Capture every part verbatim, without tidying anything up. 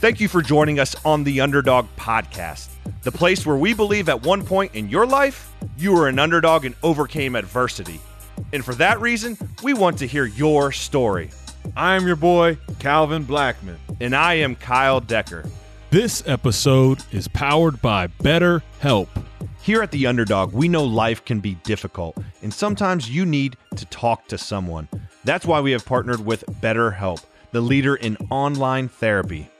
Thank you for joining us on the Underdog Podcast, the place where we believe at one point in your life, you were an underdog and overcame adversity. And for that reason, we want to hear your story. I'm your boy, Calvin Blackman. And I am Kyle Decker. This episode is powered by BetterHelp. Here at The Underdog, we know life can be difficult, and sometimes you need to talk to someone. That's why we have partnered with BetterHelp, the leader in online therapy.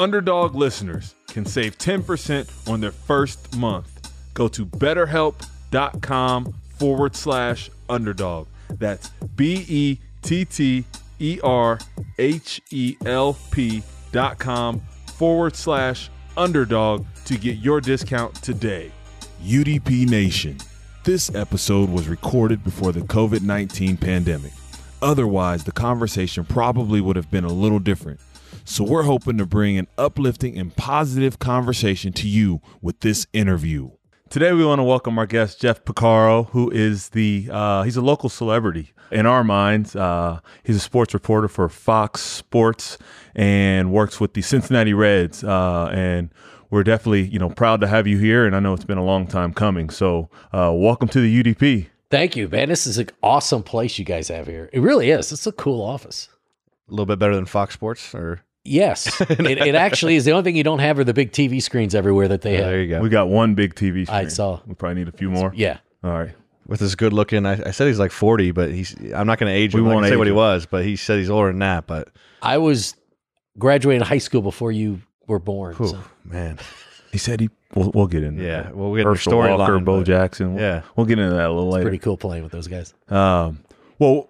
Underdog listeners can save ten percent on their first month. Go to betterhelp.com forward slash underdog. That's B-E-T-T-E-R-H-E-L-P dot com forward slash underdog to get your discount today. U D P Nation, this episode was recorded before the covid nineteen pandemic. Otherwise, the conversation probably would have been a little different. So we're hoping to bring an uplifting and positive conversation to you with this interview. Today, we want to welcome our guest, Jeff Piecoro, who is the, uh, he's a local celebrity in our minds. Uh, he's a sports reporter for Fox Sports and works with the Cincinnati Reds. Uh, and we're definitely, you know, proud to have you here. And I know it's been a long time coming. So uh, welcome to the U D P. Thank you, man. This is an awesome place you guys have here. It really is. It's a cool office. A little bit better than Fox Sports, or? Yes, it, it actually is. The only thing you don't have are the big T V screens everywhere that they have. There you go. We got one big T V screen. I saw. We probably need a few more. Yeah. All right. With this good looking, I, I said he's like forty, but he's. I'm not going to age him. We won't say what he was, but he said he's older than that. But I was graduating high school before you were born. Oh, so. Man. He said he. We'll, we'll get into yeah, that. We'll get into Herschel Walker, line, Bo Jackson. We'll, yeah. We'll get into that a little it's later. It's pretty cool playing with those guys. Um. Well.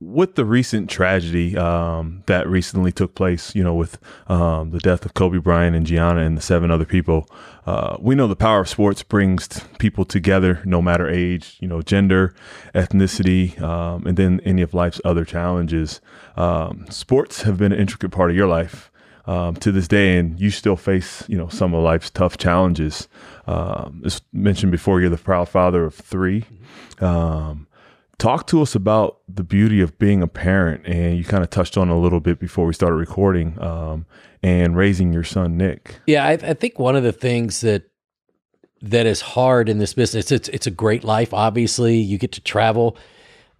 With the recent tragedy um, that recently took place, you know, with um, the death of Kobe Bryant and Gianna and the seven other people, uh, we know the power of sports brings t- people together, no matter age, you know, gender, ethnicity, um, and then any of life's other challenges. Um, sports have been an intricate part of your life um, to this day, and you still face, you know, some of life's tough challenges. Um, as mentioned before, you're the proud father of three. Um, Talk to us about the beauty of being a parent, and you kind of touched on a little bit before we started recording, um, and raising your son, Nick. Yeah, I, I think one of the things that that is hard in this business, it's it's a great life, obviously. You get to travel.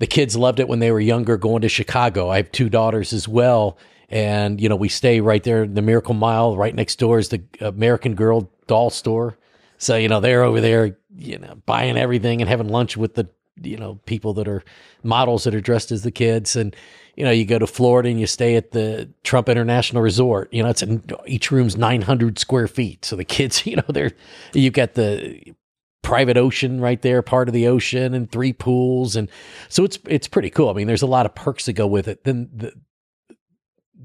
The kids loved it when they were younger, going to Chicago. I have two daughters as well, and you know we stay right there in the Miracle Mile. Right next door is the American Girl doll store. So you know they're over there, you know, buying everything and having lunch with the you know, people that are models that are dressed as the kids. And, you know, you go to Florida and you stay at the Trump International Resort, you know, it's in, each room's nine hundred square feet. So the kids, you know, they're, you got the private ocean right there, part of the ocean and three pools. And so it's, it's pretty cool. I mean, there's a lot of perks that go with it. Then the,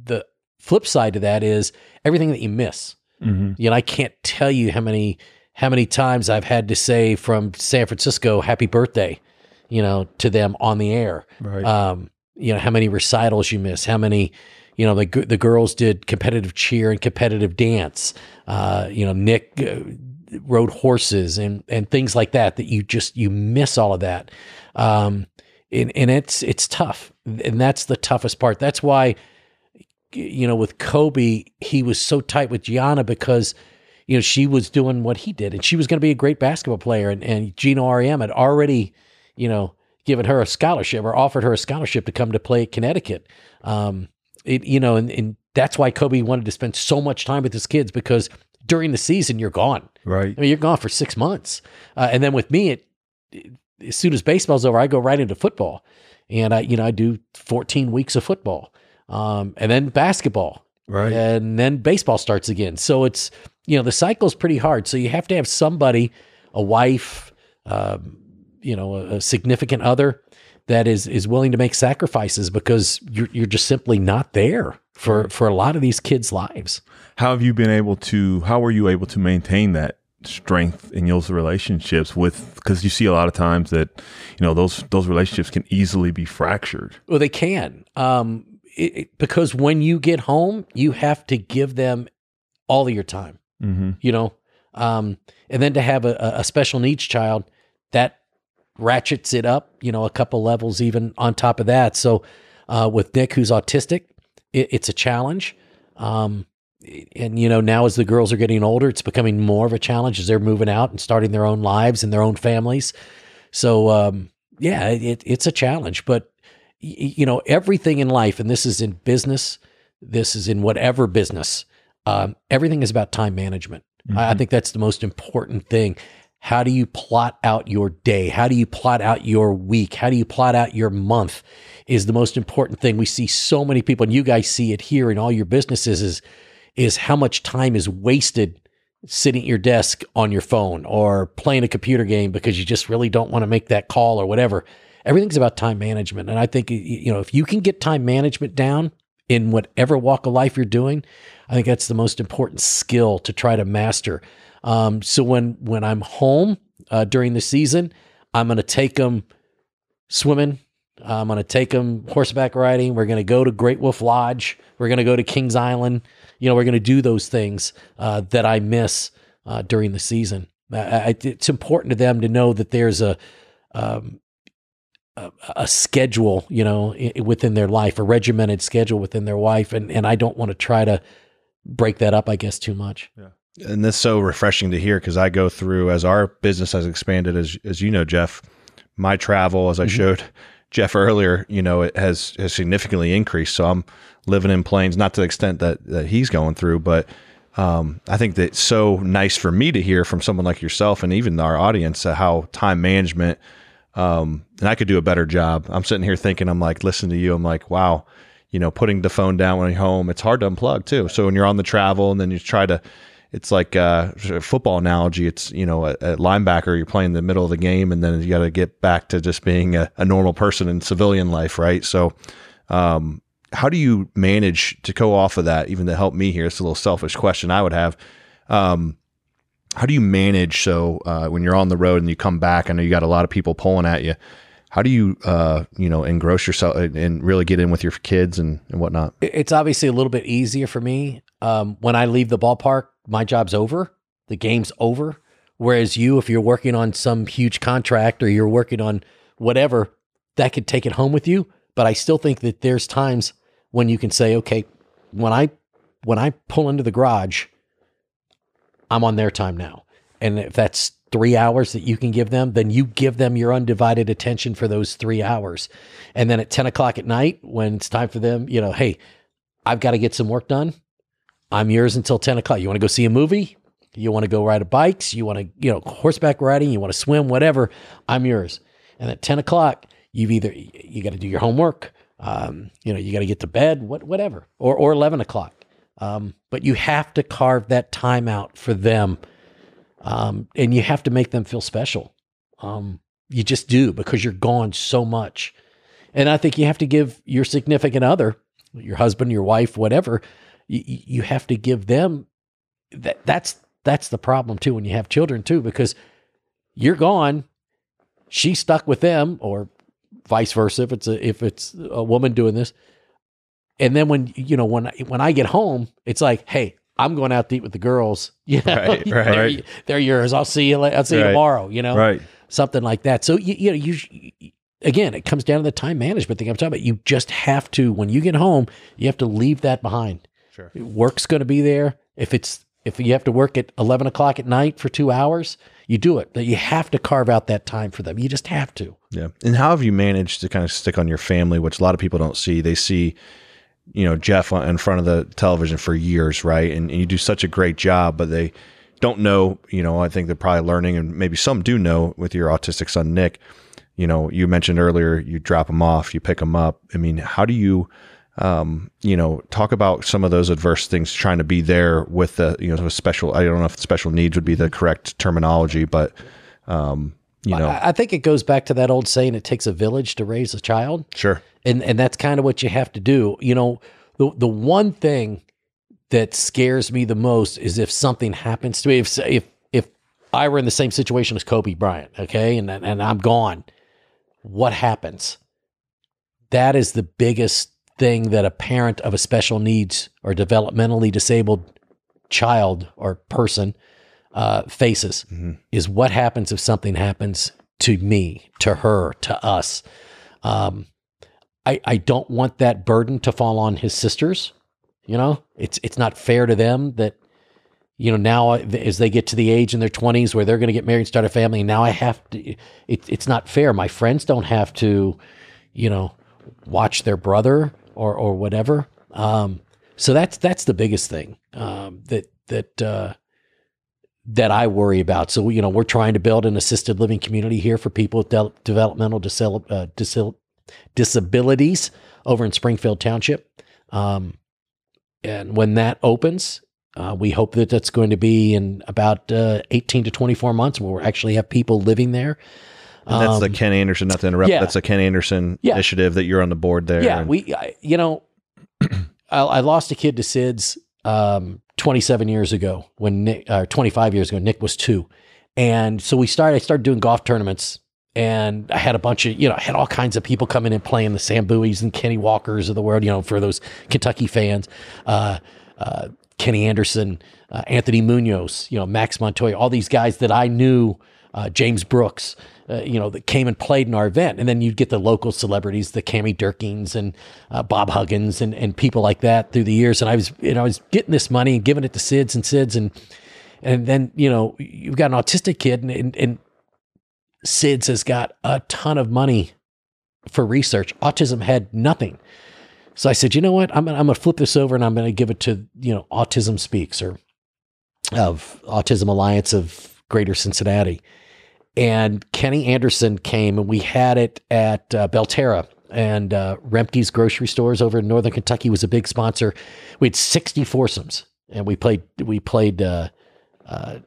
the flip side to that is everything that you miss. Mm-hmm. You know, I can't tell you how many, how many times I've had to say from San Francisco, happy birthday, you know, to them on the air, right. um, you know, how many recitals you miss, how many, you know, the the girls did competitive cheer and competitive dance, uh, you know, Nick uh, rode horses and, and things like that, that you just, you miss all of that. Um, and, and it's, it's tough. And that's the toughest part. That's why, you know, with Kobe, he was so tight with Gianna because, you know, she was doing what he did and she was going to be a great basketball player. And, and Geno Auriemma had already, you know, given her a scholarship or offered her a scholarship to come to play at Connecticut. Um, it, you know, and, and that's why Kobe wanted to spend so much time with his kids because during the season, you're gone. Right. I mean, you're gone for six months. Uh, and then with me, it, it, as soon as baseball's over, I go right into football. And I, you know, I do fourteen weeks of football um, and then basketball. Right. And then baseball starts again. So it's, you know, the cycle's pretty hard. So you have to have somebody, a wife, um, you know, a, a significant other that is, is willing to make sacrifices because you're, you're just simply not there for, for a lot of these kids' lives. How have you been able to, how were you able to maintain that strength in those relationships with, because you see a lot of times that, you know, those, those relationships can easily be fractured. Well, they can, um, it, it, because when you get home, you have to give them all of your time, mm-hmm. you know? Um, and then to have a, a special needs child that ratchets it up, you know, a couple levels even on top of that. So, uh, with Nick, who's autistic, it, it's a challenge. Um, and, you know, now as the girls are getting older, it's becoming more of a challenge as they're moving out and starting their own lives and their own families. So, um, yeah, it, it's a challenge, but you know, everything in life, and this is in business, this is in whatever business, um, everything is about time management. Mm-hmm. I think that's the most important thing. How do you plot out your day? How do you plot out your week? How do you plot out your month is the most important thing. We see so many people, and you guys see it here in all your businesses, is, is how much time is wasted sitting at your desk on your phone or playing a computer game because you just really don't want to make that call or whatever. Everything's about time management. And I think, you know, if you can get time management down in whatever walk of life you're doing, I think that's the most important skill to try to master. Um, so when, when I'm home, uh, during the season, I'm going to take them swimming. I'm going to take them horseback riding. We're going to go to Great Wolf Lodge. We're going to go to Kings Island. You know, we're going to do those things, uh, that I miss, uh, during the season. I, I, it's important to them to know that there's a, um, a, a schedule, you know, I- within their life, a regimented schedule within their life. And, and I don't want to try to break that up, I guess, too much. Yeah. And that's so refreshing to hear, because I go through, as our business has expanded, as as you know, Jeff, my travel, as I mm-hmm. showed Jeff earlier, you know, it has, has significantly increased. So I'm living in planes, not to the extent that, that he's going through, but um, I think that it's so nice for me to hear from someone like yourself and even our audience uh, how time management, um, and I could do a better job. I'm sitting here thinking, I'm like, listen to you. I'm like, wow, you know, putting the phone down when you're home, it's hard to unplug too. So when you're on the travel and then you try to, it's like a football analogy. It's, you know, a, a linebacker, you're playing in the middle of the game, and then you got to get back to just being a, a normal person in civilian life, right? So um, how do you manage to go off of that, even to help me here? It's a little selfish question I would have. Um, how do you manage? So uh, when you're on the road and you come back, I know you got a lot of people pulling at you. How do you, uh, you know, engross yourself and really get in with your kids and, and whatnot? It's obviously a little bit easier for me. Um, when I leave the ballpark, my job's over, the game's over. Whereas you, if you're working on some huge contract or you're working on whatever, that could take it home with you. But I still think that there's times when you can say, okay, when I, when I pull into the garage, I'm on their time now. And if that's three hours that you can give them, then you give them your undivided attention for those three hours. And then at ten o'clock at night, when it's time for them, you know, hey, I've got to get some work done. I'm yours until ten o'clock. You want to go see a movie? You want to go ride a bikes? You want to, you know, horseback riding? You want to swim? Whatever. I'm yours. And at ten o'clock, you've either, you got to do your homework. Um, you know, you got to get to bed, what, whatever, or, or eleven o'clock. Um, but you have to carve that time out for them. Um, and you have to make them feel special. Um, you just do, because you're gone so much. And I think you have to give your significant other, your husband, your wife, whatever, You, you have to give them that. That's, that's the problem too, when you have children too, because you're gone, she's stuck with them, or vice versa. If it's a, if it's a woman doing this. And then when, you know, when, when I get home, it's like, hey, I'm going out to eat with the girls. You know? Right, right, they're, right. They're yours. I'll see you later. I'll see right. you tomorrow, you know, right. Something like that. So, you, you know, you, you again, it comes down to the time management thing I'm talking about. You just have to, when you get home, you have to leave that behind. Sure. Work's going to be there. If it's, if you have to work at eleven o'clock at night for two hours, you do it. You have to carve out that time for them. You just have to. Yeah. And how have you managed to kind of stick on your family, which a lot of people don't see? They see, you know, Jeff in front of the television for years, right? And, and you do such a great job, but they don't know, you know, I think they're probably learning, and maybe some do know with your autistic son, Nick. You know, you mentioned earlier, you drop him off, you pick him up. I mean, how do you... Um, you know, talk about some of those adverse things, trying to be there with the, you know, special, I don't know if special needs would be the correct terminology, but, um, you know, I, I think it goes back to that old saying, it takes a village to raise a child. Sure. And, and that's kind of what you have to do. You know, the, the one thing that scares me the most is if something happens to me, if, if, if I were in the same situation as Kobe Bryant, okay. And, and I'm gone, what happens? That is the biggest thing that a parent of a special needs or developmentally disabled child or person uh, faces mm-hmm. is what happens if something happens to me, to her, to us. Um, I, I don't want that burden to fall on his sisters You know, it's it's not fair to them that, you know, now as they get to the age in their twenties where they're going to get married and start a family, now I have to, it, it's not fair. My friends don't have to, you know, watch their brother or or whatever. Um, so that's that's the biggest thing um, that that uh, that I worry about. So, you know, we're trying to build an assisted living community here for people with de- developmental dis- uh, dis- disabilities over in Springfield Township. Um, and when that opens, uh, we hope that that's going to be in about uh, eighteen to twenty-four months where we'll actually have people living there. And that's um, the Ken Anderson, not to interrupt, yeah. that's the Ken Anderson yeah. initiative that you're on the board there. Yeah, and- we, I, you know, I, I lost a kid to SIDS um, twenty-seven years ago when Nick, uh, twenty-five years ago, Nick was two. And so we started, I started doing golf tournaments. And I had a bunch of, you know, I had all kinds of people coming in and playing the Sam Buoys and Kenny Walkers of the world, you know, for those Kentucky fans, uh, uh, Kenny Anderson, uh, Anthony Munoz, you know, Max Montoya, all these guys that I knew, uh, James Brooks, uh, you know, that came and played in our event. And then you'd get the local celebrities, the Cammie Durkins and uh, Bob Huggins and, and people like that through the years. And I was, you know, I was getting this money and giving it to SIDS and SIDS. And, and then, you know, you've got an autistic kid and, and, and SIDS has got a ton of money for research. Autism had nothing. So I said, you know what? I'm gonna, I'm gonna flip this over and I'm gonna give it to, you know, Autism Speaks or of Autism Alliance of Greater Cincinnati. And Kenny Anderson came and we had it at uh, Belterra and uh, Remke's grocery stores over in Northern Kentucky was a big sponsor. We had sixty foursomes and we played we played. Uh, uh,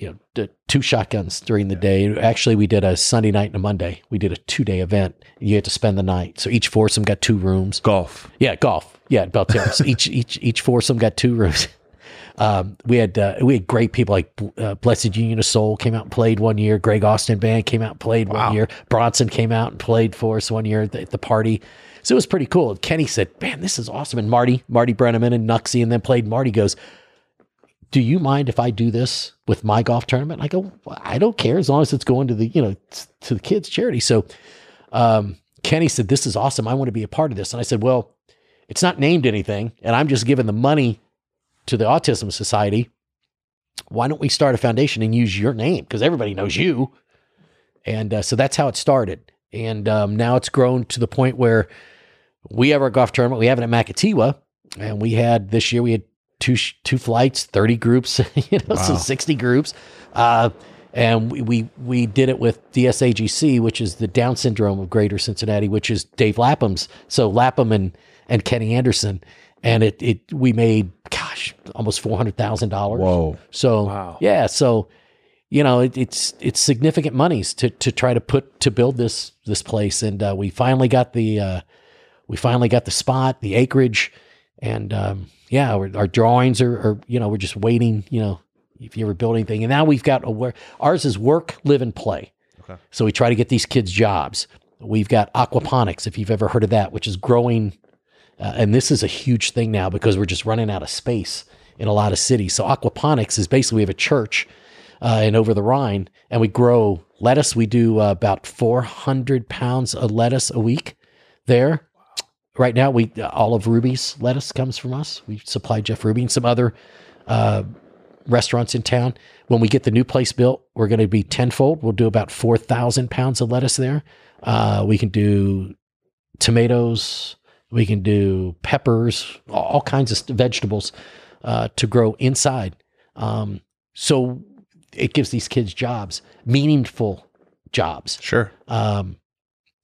you know, two shotguns during the day. Actually, we did a Sunday night and a Monday. We did a two-day event. You had to spend the night. So each foursome got two rooms. Golf. Yeah, golf. Yeah, at Belterra. So each, each, each foursome got two rooms. Um, we had uh, we had great people like uh, Blessed Union of Soul came out and played one year. Greg Austin Band came out and played wow. one year. Bronson came out and played for us one year at the, at the party. So it was pretty cool. Kenny said, man, this is awesome. And Marty, Marty Brennaman and Nuxie and then played. Marty goes, do you mind if I do this with my golf tournament? And I go, well, I don't care as long as it's going to the, you know, to the kids' charity. So um, Kenny said, this is awesome. I want to be a part of this. And I said, well, it's not named anything, and I'm just giving the money to the Autism Society. Why don't we start a foundation and use your name? Because everybody knows you. And uh, so that's how it started. And um, now it's grown to the point where we have our golf tournament. We have it at Makatiwa, and we had this year, we had two, two flights, thirty groups, you know, wow. so sixty groups. Uh, and we, we, we did it with D S A G C, which is the Down Syndrome of Greater Cincinnati, which is Dave Lapham's. So Lapham and, and Kenny Anderson. And it, it, we made, gosh, almost four hundred thousand dollars. Whoa. So wow. yeah. So, you know, it, it's, it's significant monies to, to try to put, to build this, this place. And, uh, we finally got the, uh, we finally got the spot, the acreage. And, um, yeah, our drawings are, are, you know, we're just waiting, you know, if you ever build anything. And now we've got, a wor- ours is work, live, and play. Okay. So we try to get these kids jobs. We've got aquaponics, if you've ever heard of that, which is growing. Uh, and this is a huge thing now because we're just running out of space in a lot of cities. So aquaponics is basically, we have a church uh, in Over the Rhine, and we grow lettuce. We do uh, about four hundred pounds of lettuce a week there. Right now, we uh, all of Ruby's lettuce comes from us. We supply Jeff Ruby and some other uh, restaurants in town. When we get the new place built, we're going to be tenfold. We'll do about four thousand pounds of lettuce there. Uh, we can do tomatoes. We can do peppers, all kinds of vegetables uh, to grow inside. Um, so it gives these kids jobs, meaningful jobs. Sure. Um,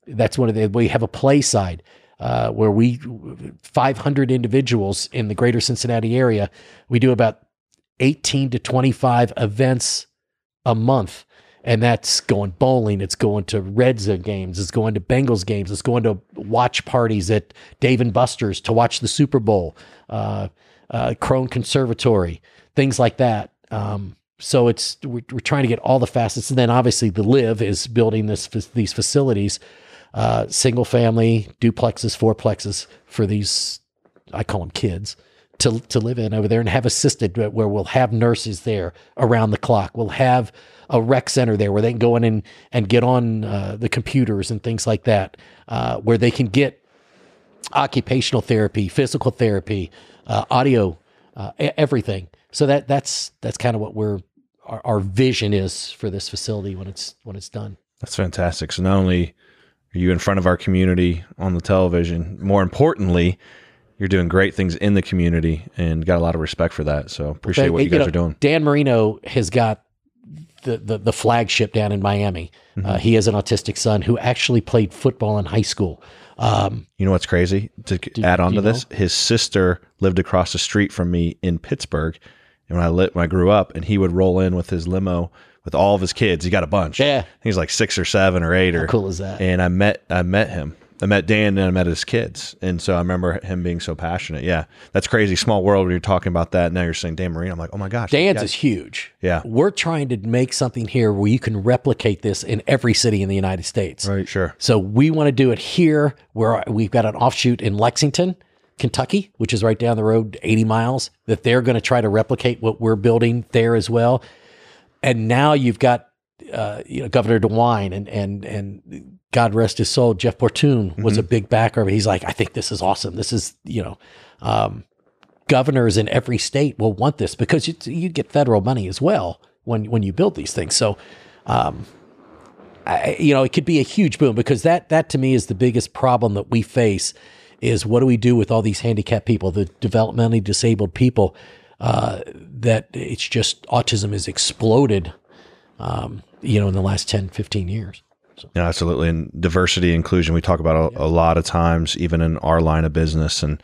that's one of the, we have a play side. Uh, where we, five hundred individuals in the greater Cincinnati area, we do about eighteen to twenty-five events a month. And that's going bowling. It's going to Reds games. It's going to Bengals games. It's going to watch parties at Dave and Buster's to watch the Super Bowl, uh, uh, Crone Conservatory, things like that. Um, so it's, we're, we're trying to get all the facets. And then obviously the Live is building this, these facilities, Uh, single family, duplexes, fourplexes for these, I call them kids, to to live in over there and have assisted where we'll have nurses there around the clock. We'll have a rec center there where they can go in and, and get on uh, the computers and things like that, uh, where they can get occupational therapy, physical therapy, uh, audio, uh, everything. So that that's that's kind of what we're our, our vision is for this facility when it's when it's done. That's fantastic. So not only are you in front of our community on the television, more importantly, you're doing great things in the community and got a lot of respect for that. So appreciate well, they, what you, you guys know, are doing. Dan Marino has got the the, the flagship down in Miami. Mm-hmm. Uh, he has an autistic son who actually played football in high school. Um, you know what's crazy? To do, add on to this, know? His sister lived across the street from me in Pittsburgh. And when I lit, when I grew up, and he would roll in with his limo with all of his kids. He got a bunch. Yeah, he's like six or seven or eight. How or, cool is that? And I met I met him. I met Dan and I met his kids. And so I remember him being so passionate. Yeah, that's crazy. Small world when you're talking about that. Now you're saying Dan Marino. I'm like, oh my gosh. Dan's is huge. Yeah. We're trying to make something here where you can replicate this in every city in the United States. Right, sure. So we want to do it here where we've got an offshoot in Lexington, Kentucky, which is right down the road, eighty miles, that they're going to try to replicate what we're building there as well. And now you've got uh, you know, Governor DeWine and, and, and, God rest his soul, Jeff Piecoro was mm-hmm. a big backer of it. He's like, I think this is awesome. This is, you know, um, governors in every state will want this because you, you get federal money as well when, when you build these things. So, um, I, you know, it could be a huge boom because that, that to me is the biggest problem that we face is what do we do with all these handicapped people, the developmentally disabled people, uh, that it's just autism has exploded, um, you know, in the last ten, fifteen years. So. Yeah, absolutely. And diversity, inclusion, we talk about a, yeah. a lot of times, even in our line of business. And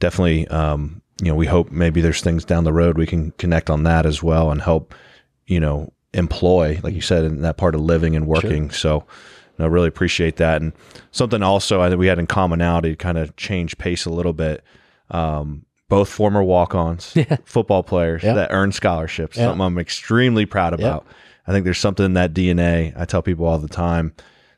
definitely, um, you know, we hope maybe there's things down the road we can connect on that as well and help, you know, employ, like you said, in that part of living and working. Sure. So I really appreciate that. And something also I think we had in commonality to kind of change pace a little bit. Um, both former walk-ons, yeah. football players yeah. that earn scholarships, yeah. something I'm extremely proud about. Yeah. I think there's something in that D N A. I tell people all the time,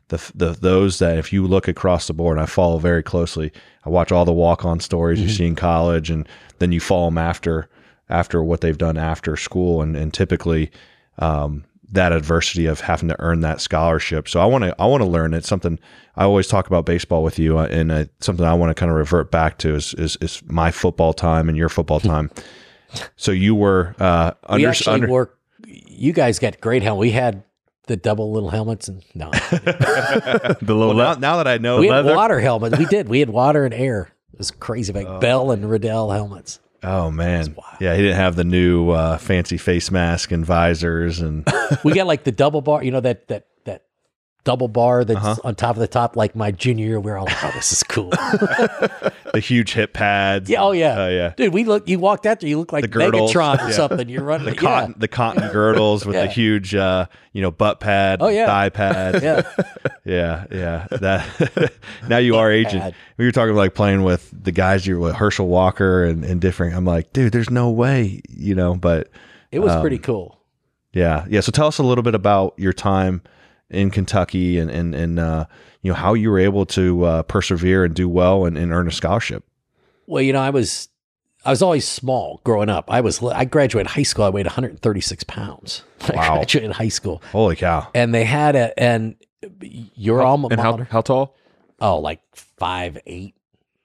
the the those that if you look across the board, and I follow very closely. I watch all the walk-on stories mm-hmm. you see in college, and then you follow them after after what they've done after school, and, and typically um, that adversity of having to earn that scholarship. So I want to I want to learn it. Something I always talk about baseball with you, and uh, something I want to kind of revert back to is, is is my football time and your football time. So you were uh, under we actually under. Work- You guys got great helmet. We had the double little helmets, and no, the little. Well, now, now that I know, we leather. had water helmets. We did. We had water and air. It was crazy, like oh. Bell and Riddell helmets. Oh man, yeah, he didn't have the new uh, fancy face mask and visors, and we got like the double bar. You know that that that double bar that's uh-huh. on top of the top. Like my junior year, we were all like, "Oh, this is cool." The huge hip pads. Yeah, oh yeah, oh uh, yeah, dude. We look. You walked out there, you look like Megatron or yeah. something. You're running the cotton, yeah. the cotton girdles with yeah. the huge, uh, you know, butt pad, oh, yeah. thigh pad. yeah, yeah, yeah. That now you are aging. We were talking about like playing with the guys you were with, Herschel Walker and, and different. I'm like, dude, there's no way, you know. But it was um, pretty cool. Yeah, yeah. So tell us a little bit about your time in Kentucky and and and uh, you know how you were able to uh, persevere and do well and, and earn a scholarship. Well, you know, I was I was always small growing up. I was I graduated high school. I weighed one hundred thirty-six pounds. Wow. I graduated high school. Holy cow! And they had a and your how, alma mater. How, how tall? Oh, like five eight.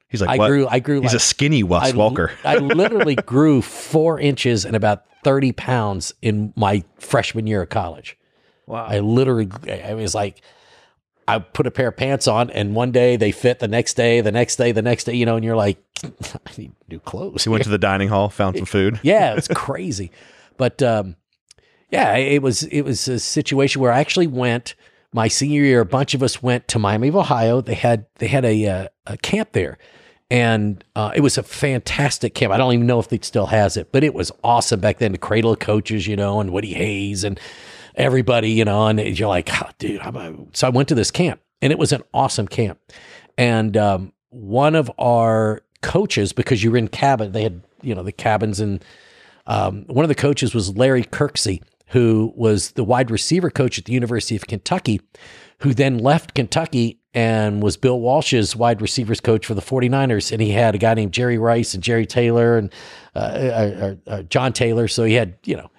He's like I what? grew. I grew. He's like, a skinny Wes Walker. I literally grew four inches and about thirty pounds in my freshman year of college. Wow. I literally, I was like, I put a pair of pants on and one day they fit the next day, the next day, the next day, you know, and you're like, I need new clothes. You went to the dining hall, found some food. Yeah, it's crazy. But um, yeah, it was, it was a situation where I actually went my senior year, a bunch of us went to Miami of Ohio. They had, they had a, uh, a camp there and uh, it was a fantastic camp. I don't even know if it still has it, but it was awesome back then. The Cradle of Coaches, you know, and Woody Hayes and everybody, you know, and you're like, oh, dude. I'm so I went to this camp, and it was an awesome camp. And um, one of our coaches, because you were in cabin, they had, you know, the cabins, and um, one of the coaches was Larry Kirksey, who was the wide receiver coach at the University of Kentucky, who then left Kentucky and was Bill Walsh's wide receivers coach for the forty-niners. And he had a guy named Jerry Rice and Jerry Taylor and uh, uh, uh, John Taylor. So he had, you know,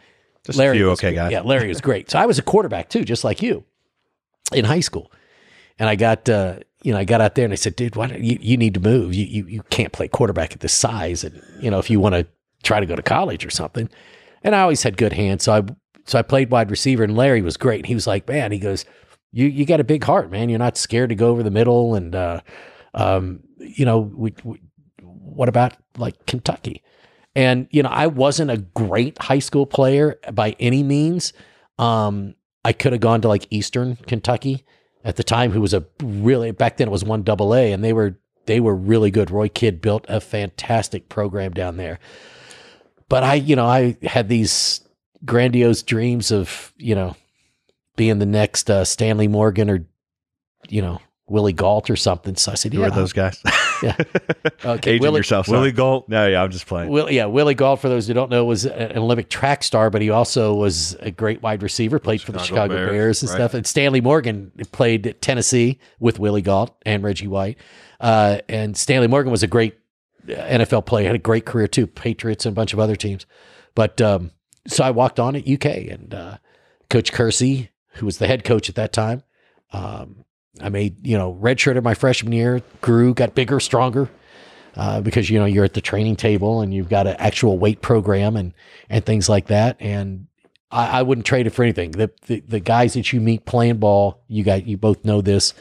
Just Larry, few, okay, guys. Yeah, Larry was great. So I was a quarterback too, just like you, in high school, and I got uh, you know, I got out there and I said, dude, why don't you, you need to move. You, you, you can't play quarterback at this size. And, you know, if you want to try to go to college or something. And I always had good hands. So I, so I played wide receiver, and Larry was great. And he was like, man, he goes, you, you got a big heart, man. You're not scared to go over the middle. And, uh, um, you know, we, we, what about like Kentucky? And, you know, I wasn't a great high school player by any means. Um, I could have gone to like Eastern Kentucky at the time, who was a really, back then it was one double A, and they were, they were really good. Roy Kidd built a fantastic program down there. But I, you know, I had these grandiose dreams of, you know, being the next uh, Stanley Morgan or, you know, Willie Gault or something. So I said, who yeah, are those guys? Yeah. Okay. Aging Willie, yourself. Sorry. Willie Gault. No, yeah, I'm just playing. Will, yeah. Willie Gault, for those who don't know, was an Olympic track star, but he also was a great wide receiver, played Chicago for the Chicago Bears, Bears and right. stuff. And Stanley Morgan played at Tennessee with Willie Gault and Reggie White. Uh, and Stanley Morgan was a great N F L player, had a great career too, Patriots and a bunch of other teams. But um, so I walked on at U K, and uh, Coach Kirksey, who was the head coach at that time, um, I made, you know, redshirted my freshman year, grew, got bigger, stronger, uh, because, you know, you're at the training table and you've got an actual weight program and, and things like that. And I, I wouldn't trade it for anything. The, the the guys that you meet playing ball, you got, you both know this,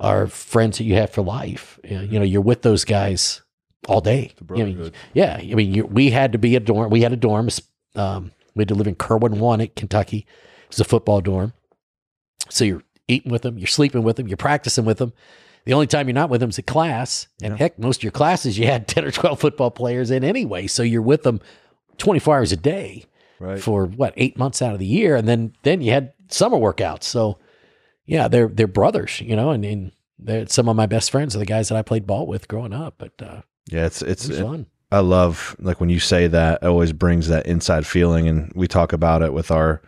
are friends that you have for life. You know, you're with those guys all day. You know, yeah. I mean, you, we had to be a dorm. We had a dorm. Um, we had to live in Kerwin One at Kentucky. It was a football dorm. So you're eating with them, you're sleeping with them, you're practicing with them. The only time you're not with them is at class. And yeah. heck, most of your classes, you had ten or twelve football players in anyway. So you're with them twenty-four hours a day right. for what, eight months out of the year. And then, then you had summer workouts. So yeah, they're, they're brothers, you know, and, and they're some of my best friends are the guys that I played ball with growing up. But, uh, yeah, it's, it's it it, fun. I love, like when you say that, it always brings that inside feeling. And we talk about it with our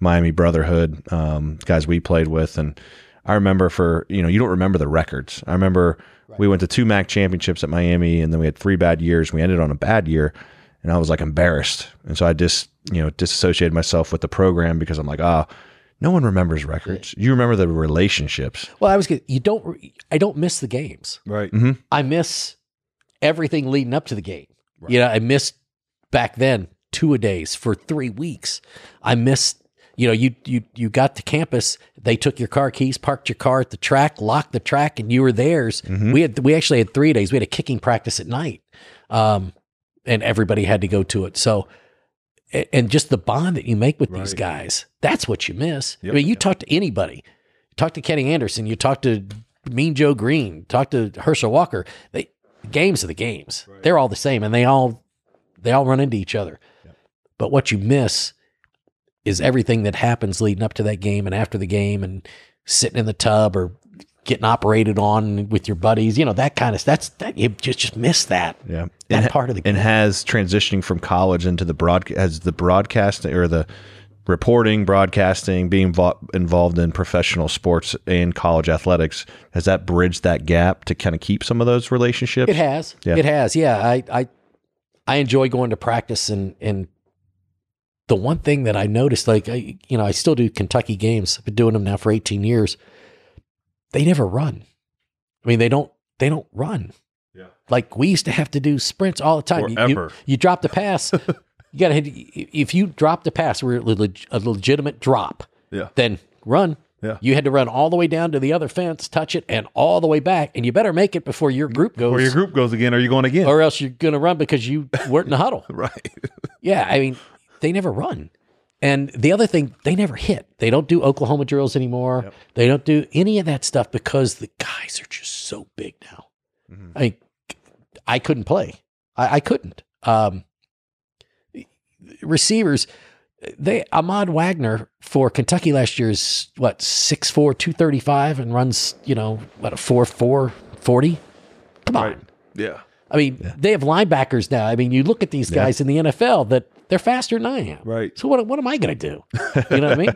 Miami Brotherhood, um, guys we played with. And I remember for, you know, you don't remember the records. I remember right. we went to two M A C championships at Miami, and then we had three bad years. We ended on a bad year, and I was like embarrassed. And so I just, you know, disassociated myself with the program because I'm like, ah, oh, no one remembers records. You remember the relationships. Well, I was, you don't, I don't miss the games. Right. Mm-hmm. I miss everything leading up to the game. Right. You know, I missed back then two-a-days for three weeks. I missed You know, you you you got to campus. They took your car keys, parked your car at the track, locked the track, and you were theirs. Mm-hmm. We had we actually had three days. We had a kicking practice at night, um, and everybody had to go to it. So, and just the bond that you make with right. these guys—that's what you miss. Yep. I mean, you yep. talk to anybody, talk to Kenny Anderson, you talk to Mean Joe Green, talk to Herschel Walker. They games are the games. Right. They're all the same, and they all they all run into each other. Yep. But what you miss is everything that happens leading up to that game and after the game and sitting in the tub or getting operated on with your buddies, you know, that kind of, that's, that you just, just miss that. Yeah. That and, part of the game. And has transitioning from college into the broadcast, as the broadcasting or the reporting, broadcasting, being vo- involved in professional sports and college athletics, has that bridged that gap to kind of keep some of those relationships? It has. Yeah. It has. Yeah. I, I, I enjoy going to practice and, and, the one thing that I noticed, like, I, you know, I still do Kentucky games. I've been doing them now for eighteen years. They never run. I mean, they don't, they don't run. Yeah. Like we used to have to do sprints all the time. You, you, you drop the pass. you got to, if you drop the pass, we're a, leg, a legitimate drop. Yeah. Then run. Yeah. You had to run all the way down to the other fence, touch it, and all the way back. And you better make it before your group goes. Or your group goes again, or you're going again. Or else you're going to run because you weren't in the huddle. Right. Yeah. I mean, they never run. And the other thing, they never hit. They don't do Oklahoma drills anymore. Yep. They don't do any of that stuff because the guys are just so big now. Mm-hmm. I mean, I couldn't play. I, I couldn't. Um, receivers, they Ahmad Wagner for Kentucky last year is, what, six four, two thirty-five and runs, you know, what, a four four, forty? Come on. Right. Yeah. I mean, yeah. they have linebackers now. I mean, you look at these guys yeah. in the N F L that they're faster than I am. Right. So what, what am I going to do? You know what I mean?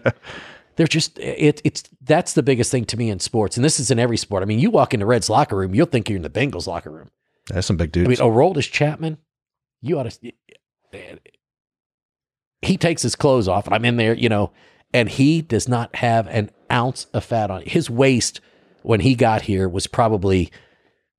They're just, it, it's, that's the biggest thing to me in sports. And this is in every sport. I mean, you walk into Reds locker room, you'll think you're in the Bengals locker room. That's some big dudes. I mean, Aroldis Chapman, you ought to, he takes his clothes off and I'm in there, you know, and he does not have an ounce of fat on it. His waist when he got here was probably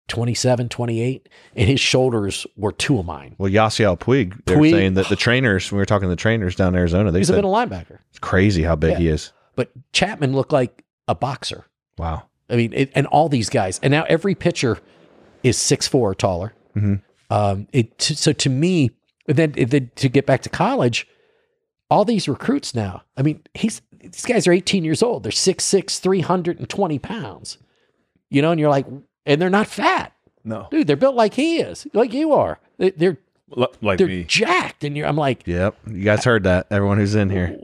twenty-seven, twenty-eight, and his shoulders were two of mine. Well, Yasiel Puig, they Puig, were saying that the trainers, when we were talking to the trainers down in Arizona, they he's said, a middle linebacker. It's crazy how big yeah. he is. But Chapman looked like a boxer. Wow. I mean, it, and all these guys. And now every pitcher is six four or taller. Mm-hmm. Um, it so to me, then, then to get back to college, all these recruits now, I mean, he's these guys are eighteen years old. They're six six, three hundred twenty pounds. You know, and you're like, and they're not fat. No. Dude, they're built like he is, like you are. They, they're like they're me. jacked. And you're, I'm like. Yep. You guys heard that. Everyone who's in here.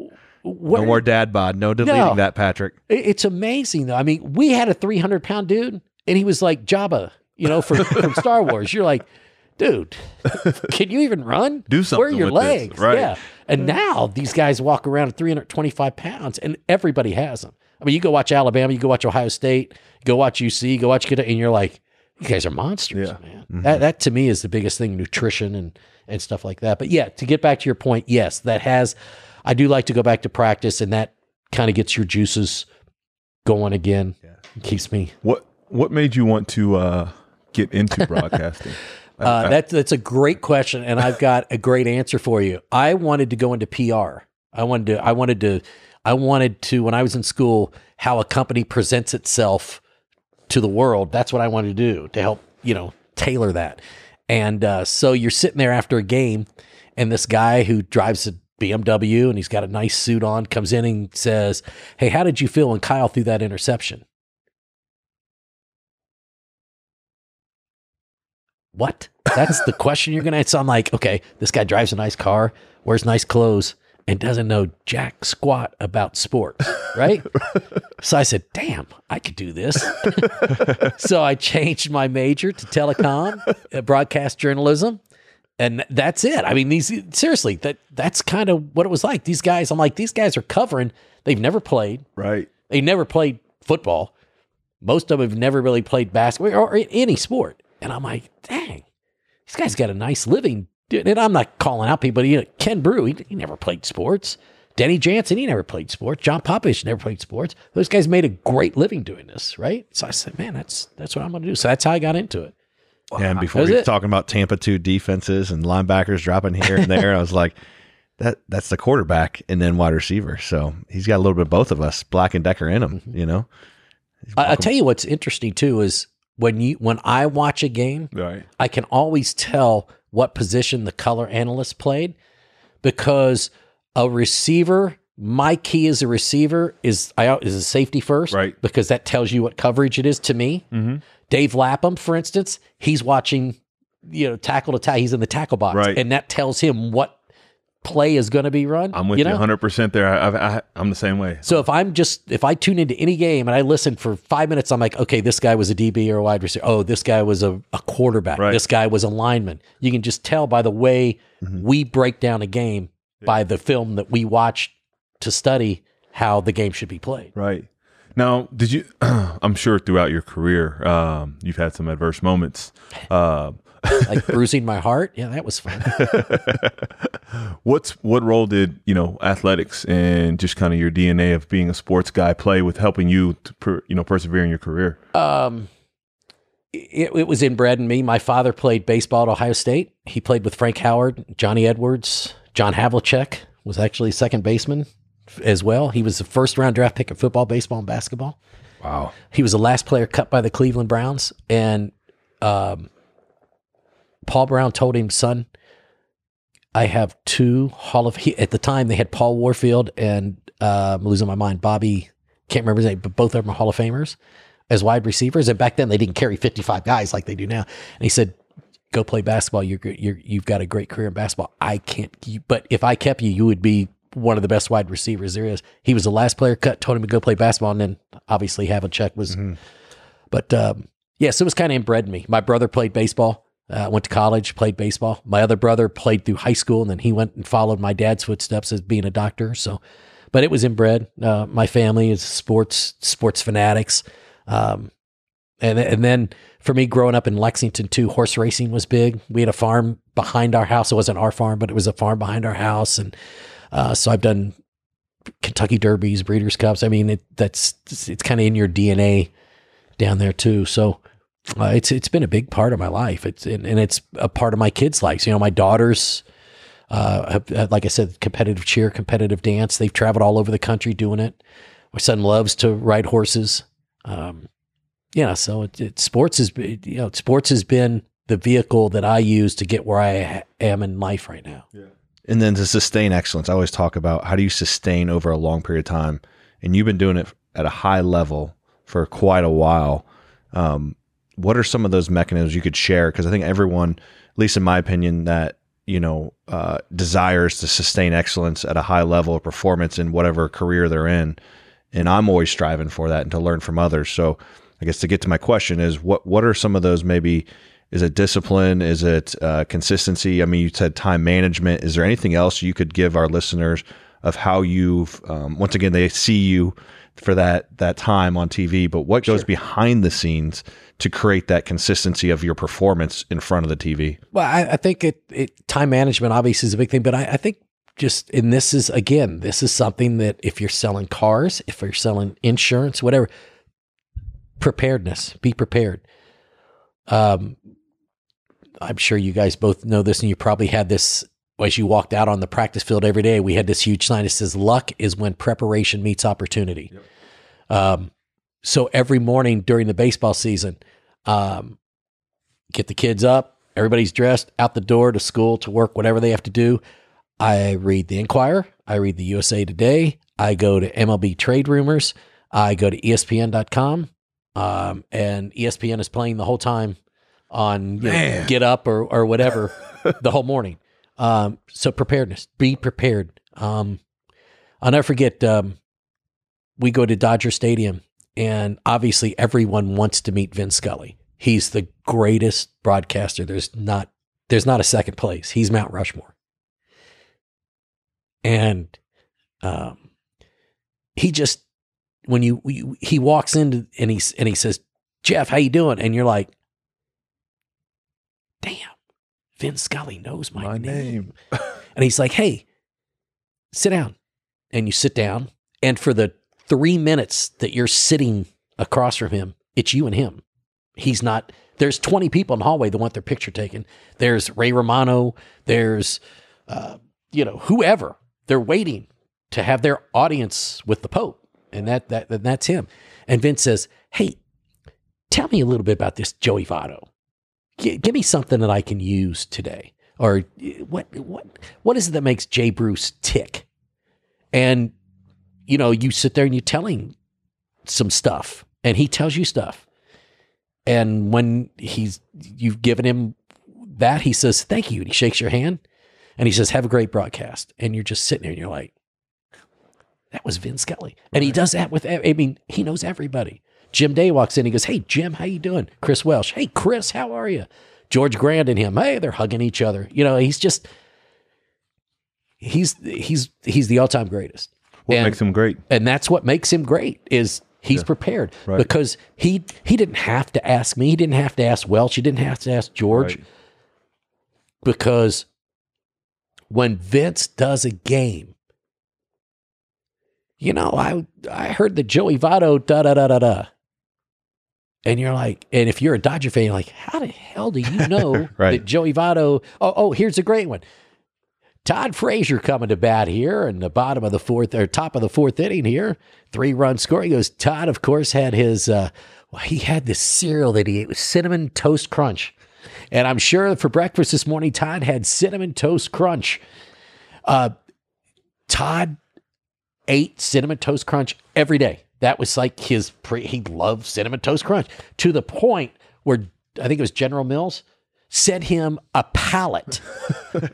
What, no more dad bod. No deleting no, that, Patrick. It's amazing, though. I mean, we had a three hundred pound dude, and he was like Jabba, you know, from, from Star Wars. You're like, dude, can you even run? Do something. Where are your with legs? This, right? Yeah. And now these guys walk around at three hundred twenty-five pounds, and everybody has them. I mean, you go watch Alabama, you go watch Ohio State, go watch U C, go watch Kentucky, and you're like, you guys are monsters, yeah. man. Mm-hmm. That, that to me is the biggest thing, nutrition and and stuff like that. But yeah, to get back to your point, yes, that has. I do like to go back to practice, and that kind of gets your juices going again. Yeah. It keeps me. What What made you want to uh, get into broadcasting? uh, uh, that's that's a great question, and I've got a great answer for you. I wanted to go into P R. I wanted to. I wanted to. I wanted to. When I was in school, how a company presents itself to the world. That's what I wanted to do to help you know tailor that. And uh, so you're sitting there after a game, and this guy who drives a B M W and he's got a nice suit on comes in and says, "Hey, how did you feel when Kyle threw that interception?" What? That's the question you're going to answer. I'm like, okay, this guy drives a nice car, wears nice clothes, and doesn't know jack squat about sports, right? So I said, damn, I could do this. So I changed my major to telecom, broadcast journalism. And that's it. I mean, these seriously, that that's kind of what it was like. These guys, I'm like, these guys are covering. They've never played. Right. They never played football. Most of them have never really played basketball or any sport. And I'm like, dang, these guys got a nice living. And I'm not calling out people. But, you know, Ken Brew, he, he never played sports. Denny Jansen, he never played sports. John Popovich never played sports. Those guys made a great living doing this, right? So I said, man, that's that's what I'm going to do. So that's how I got into it. Yeah, and before we were talking about Tampa two defenses and linebackers dropping here and there, I was like, that that's the quarterback and then wide receiver. So he's got a little bit of both of us, Black and Decker in him, mm-hmm. you know. I, I'll tell you what's interesting, too, is when you when I watch a game, right. I can always tell what position the color analyst played because a receiver, my key as a receiver is, I, is a safety first right. because that tells you what coverage it is to me. Mm-hmm. Dave Lapham, for instance, he's watching, you know, tackle to tackle. He's in the tackle box, right. and that tells him what play is going to be run. I'm with you, you know? one hundred percent there. I, I, I, I'm the same way. So if I'm just if I tune into any game and I listen for five minutes, I'm like, okay, this guy was a D B or a wide receiver. Oh, this guy was a, a quarterback. Right. This guy was a lineman. You can just tell by the way mm-hmm. we break down a game yeah. by the film that we watch to study how the game should be played. Right. Now, did you, I'm sure throughout your career, um, you've had some adverse moments. Uh, like bruising my heart? Yeah, that was fun. What's, what role did, you know, athletics and just kind of your D N A of being a sports guy play with helping you, to per, you know, persevere in your career? Um, it, it was inbred in me. My father played baseball at Ohio State. He played with Frank Howard, Johnny Edwards, John Havlicek was actually second baseman as well. He was the first round draft pick in football, baseball, and basketball. Wow. He was the last player cut by the Cleveland Browns. And um, Paul Brown told him, son, I have two Hall of... He, at the time, they had Paul Warfield and, uh, I'm losing my mind, Bobby, can't remember his name, but both of them are Hall of Famers as wide receivers. And back then, they didn't carry fifty-five guys like they do now. And he said, go play basketball. You're, you're, you've got a great career in basketball. I can't... You, but if I kept you, you would be one of the best wide receivers there is. He was the last player cut, told him to go play basketball, and then obviously Havlicek was, mm-hmm. but um, yeah, so it was kind of inbred in me. My brother played baseball, uh, went to college, played baseball. My other brother played through high school, and then he went and followed my dad's footsteps as being a doctor. So, but it was inbred. Uh, my family is sports, sports fanatics. Um, and, and then for me growing up in Lexington too, horse racing was big. We had a farm behind our house. It wasn't our farm, but it was a farm behind our house. And, Uh, so I've done Kentucky Derbies, Breeders' Cups. I mean, it, that's it's kind of in your D N A down there too. So uh, it's it's been a big part of my life. It's and, and it's a part of my kids' lives. You know, my daughters, uh, have, like I said, competitive cheer, competitive dance. They've traveled all over the country doing it. My son loves to ride horses. Um, yeah, so it, it, sports is you know sports has been the vehicle that I use to get where I am in life right now. Yeah. And then to sustain excellence, I always talk about how do you sustain over a long period of time, and you've been doing it at a high level for quite a while. Um, what are some of those mechanisms you could share? Because I think everyone, at least in my opinion, that you know uh, desires to sustain excellence at a high level of performance in whatever career they're in, and I'm always striving for that and to learn from others. So I guess to get to my question is, what what are some of those maybe? Is it discipline? Is it uh, consistency? I mean, you said time management. Is there anything else you could give our listeners of how you've, um, once again, they see you for that that time on T V, but what goes sure. behind the scenes to create that consistency of your performance in front of the T V? Well, I, I think it, it time management obviously is a big thing, but I, I think just, and this is, again, this is something that if you're selling cars, if you're selling insurance, whatever, preparedness, be prepared. Um, I'm sure you guys both know this, and you probably had this as you walked out on the practice field every day. We had this huge sign that says, luck is when preparation meets opportunity. Yep. Um, so every morning during the baseball season, um, get the kids up, everybody's dressed, out the door to school, to work, whatever they have to do. I read the Enquirer. I read the U S A Today. I go to M L B Trade Rumors. I go to E S P N dot com, um, and E S P N is playing the whole time on you know, get up or, or whatever the whole morning. Um, so preparedness, be prepared. Um, I'll never forget, um, we go to Dodger Stadium, and obviously everyone wants to meet Vin Scully. He's the greatest broadcaster. There's not, there's not a second place. He's Mount Rushmore. And, um, he just, when you, you he walks in and he, and he says, Jeff, how you doing? And you're like, damn, Vin Scully knows my, my name. name. And he's like, hey, sit down. And you sit down. And for the three minutes that you're sitting across from him, it's you and him. He's not, there's twenty people in the hallway that want their picture taken. There's Ray Romano. There's, uh, you know, whoever. They're waiting to have their audience with the Pope. And that that and that's him. And Vin says, hey, tell me a little bit about this Joey Votto. Give me something that I can use today, or what what what is it that makes Jay Bruce tick? And you know, you sit there and you tell him some stuff, and he tells you stuff. And when he's you've given him that, he says thank you, and he shakes your hand, and he says have a great broadcast. And you're just sitting there, and you're like, that was Vin Scully, and right. He does that with. I mean, he knows everybody. Jim Day walks in. He goes, hey, Jim, how you doing? Chris Welsh. Hey, Chris, how are you? George Grand and him. Hey, they're hugging each other. You know, he's just, he's, he's, he's the all-time greatest. What and, makes him great? And that's what makes him great is he's yeah. prepared right. because he, he didn't have to ask me. He didn't have to ask Welsh. He didn't have to ask George right. because when Vince does a game, you know, I, I heard the Joey Votto da-da-da-da-da. And you're like, and if you're a Dodger fan, you're like, how the hell do you know right. that Joey Votto, oh, oh, here's a great one. Todd Frazier coming to bat here in the bottom of the fourth, or top of the fourth inning here. Three-run score. He goes, Todd, of course, had his, uh, well, he had this cereal that he ate with Cinnamon Toast Crunch. And I'm sure for breakfast this morning, Todd had Cinnamon Toast Crunch. Uh, Todd ate Cinnamon Toast Crunch every day. That was like his pre, he loved Cinnamon Toast Crunch to the point where I think it was General Mills sent him a pallet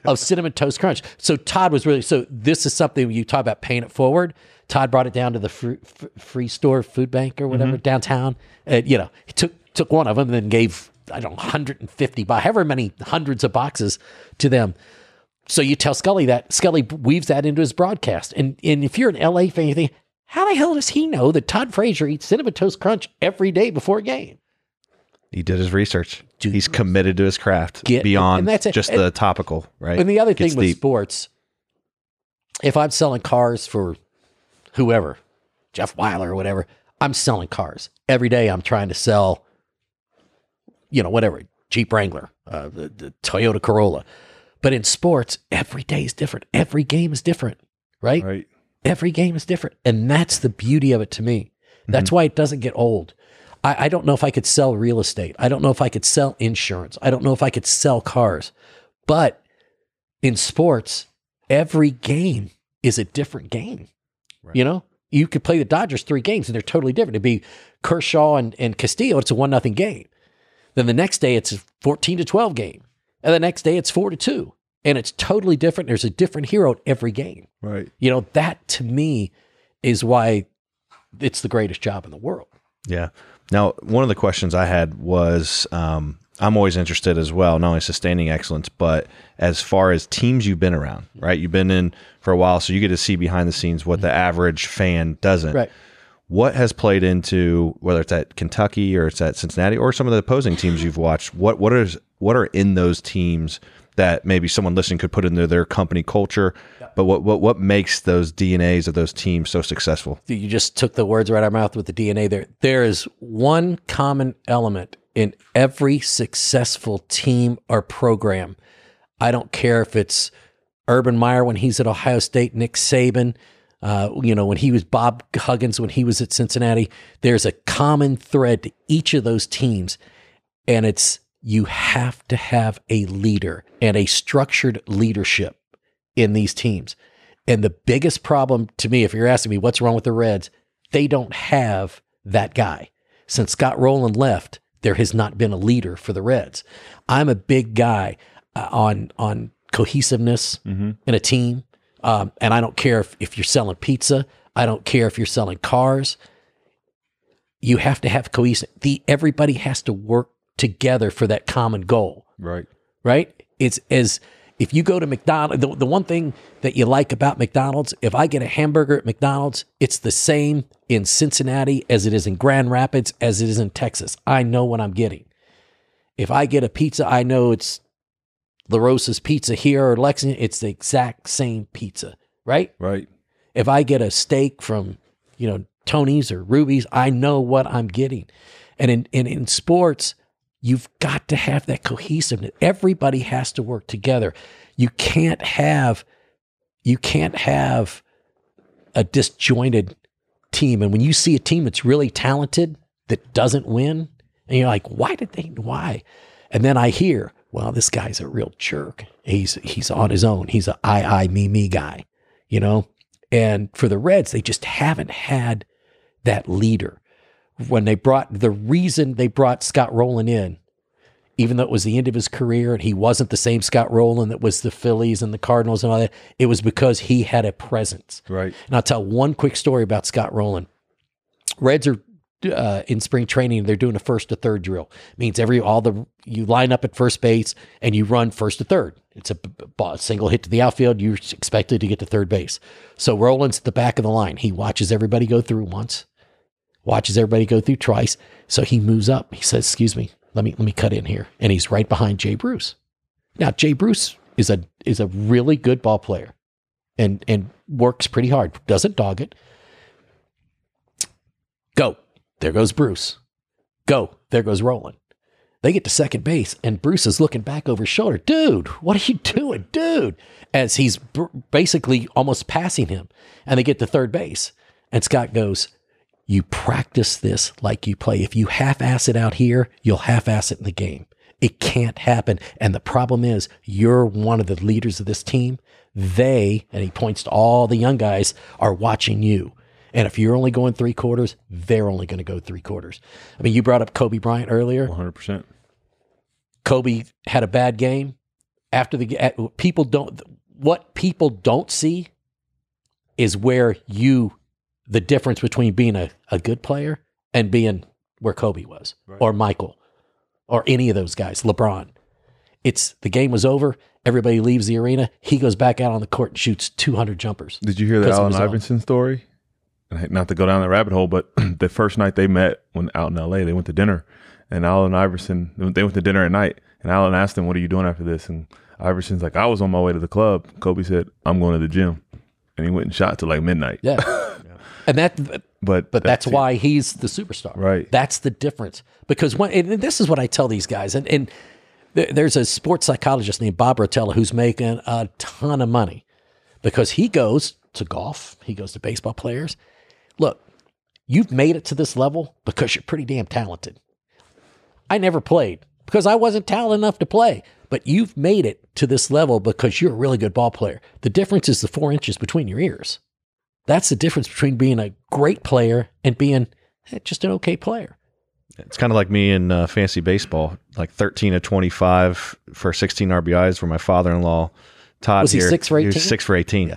of Cinnamon Toast Crunch. So Todd was really, so this is something you talk about paying it forward. Todd brought it down to the fr- fr- free store food bank or whatever, mm-hmm. downtown. And, you know, he took, took one of them and then gave, I don't know, one hundred fifty, however many hundreds of boxes to them. So you tell Scully that, Scully weaves that into his broadcast. And, and if you're an L A fan, you think, how the hell does he know that Todd Frazier eats Cinnamon Toast Crunch every day before a game? He did his research. Dude, he's committed to his craft get, beyond and that's it. just and, the topical, right? And the other Gets thing with deep. sports, if I'm selling cars for whoever, Jeff Weiler or whatever, I'm selling cars every day. I'm trying to sell, you know, whatever, Jeep Wrangler, uh, the, the Toyota Corolla. But in sports, every day is different. Every game is different, right? Right. Every game is different. And that's the beauty of it to me. That's mm-hmm. why it doesn't get old. I, I don't know if I could sell real estate. I don't know if I could sell insurance. I don't know if I could sell cars. But in sports, every game is a different game. Right. You know, you could play the Dodgers three games and they're totally different. It'd be Kershaw and, and Castillo. It's a one nothing game. Then the next day it's a fourteen to twelve game. And the next day it's four to two. And it's totally different. There's a different hero at every game. Right. You know, that to me is why it's the greatest job in the world. Yeah. Now, one of the questions I had was, um, I'm always interested as well, not only sustaining excellence, but as far as teams you've been around, right? You've been in for a while, so you get to see behind the scenes what the average fan doesn't. Right. What has played into, whether it's at Kentucky or it's at Cincinnati or some of the opposing teams you've watched, what what is what are in those teams that maybe someone listening could put into their company culture, but what what what makes those D N As of those teams so successful? You just took the words right out of my mouth with the D N A there. There is one common element in every successful team or program. I don't care if it's Urban Meyer when he's at Ohio State, Nick Saban, uh, you know, when he was Bob Huggins, when he was at Cincinnati, there's a common thread to each of those teams. And it's, you have to have a leader and a structured leadership in these teams. And the biggest problem to me, if you're asking me what's wrong with the Reds, they don't have that guy. Since Scott Rowland left, there has not been a leader for the Reds. I'm a big guy uh, on on cohesiveness mm-hmm. in a team. Um, and I don't care if, if you're selling pizza. I don't care if you're selling cars. You have to have cohesion. The, everybody has to work together for that common goal. Right. Right? It's as if you go to McDonald's, the, the one thing that you like about McDonald's, if I get a hamburger at McDonald's, it's the same in Cincinnati as it is in Grand Rapids, as it is in Texas. I know what I'm getting. If I get a pizza, I know it's La Rosa's Pizza here or Lexington. It's the exact same pizza, right? Right. If I get a steak from, you know, Tony's or Ruby's, I know what I'm getting. And in, in, in sports, you've got to have that cohesiveness. Everybody has to work together. You can't have, you can't have a disjointed team. And when you see a team that's really talented that doesn't win, and you're like, why did they? Why? And then I hear, well, this guy's a real jerk. He's he's on his own. He's a I I me me guy, you know. And for the Reds, they just haven't had that leader. When they brought, the reason they brought Scott Rowland in, even though it was the end of his career and he wasn't the same Scott Rowland that was the Phillies and the Cardinals and all that, it was because he had a presence. Right. And I'll tell one quick story about Scott Rowland. Reds are uh, in spring training, they're doing a first to third drill. It means every, all the, you line up at first base and you run first to third. It's a ball, single hit to the outfield. You're expected to get to third base. So Rowland's at the back of the line. He watches everybody go through once. Watches everybody go through twice. So he moves up. He says, excuse me, let me, let me cut in here. And he's right behind Jay Bruce. Now, Jay Bruce is a, is a really good ball player and, and works pretty hard. Doesn't dog it. Go. There goes Bruce. Go. There goes Rowland. They get to second base and Bruce is looking back over his shoulder. Dude, what are you doing, dude? As he's br- basically almost passing him, and they get to third base and Scott goes, you practice this like you play. If you half-ass it out here, you'll half-ass it in the game. It can't happen. And the problem is you're one of the leaders of this team. They, and he points to all the young guys, are watching you. And if you're only going three quarters, they're only going to go three quarters. I mean, you brought up Kobe Bryant earlier. one hundred percent. Kobe had a bad game. After the people don't, what people don't see is where you, the difference between being a, a good player and being where Kobe was, right, or Michael or any of those guys, LeBron. It's the game was over. Everybody leaves the arena. He goes back out on the court and shoots two hundred jumpers. Did you hear the Allen Iverson story? Not to go down the rabbit hole, but the first night they met when out in L A, they went to dinner and Allen Iverson, they went to dinner at night and Allen asked him, what are you doing after this? And Iverson's like, I was on my way to the club. Kobe said, I'm going to the gym. And he went and shot till like midnight. Yeah. And that, but, but that's, that's why he's the superstar. Right. That's the difference. Because when, and this is what I tell these guys, and, and there's a sports psychologist named Bob Rotella who's making a ton of money because he goes to golf, he goes to baseball players. Look, you've made it to this level because you're pretty damn talented. I never played because I wasn't talented enough to play, but you've made it to this level because you're a really good ball player. The difference is the four inches between your ears. That's the difference between being a great player and being eh, just an okay player. It's kind of like me in uh, fantasy baseball, like thirteen of twenty-five for sixteen R B Is for my father-in-law, Todd. Was he here, six for eighteen? He was six for eighteen. Yeah.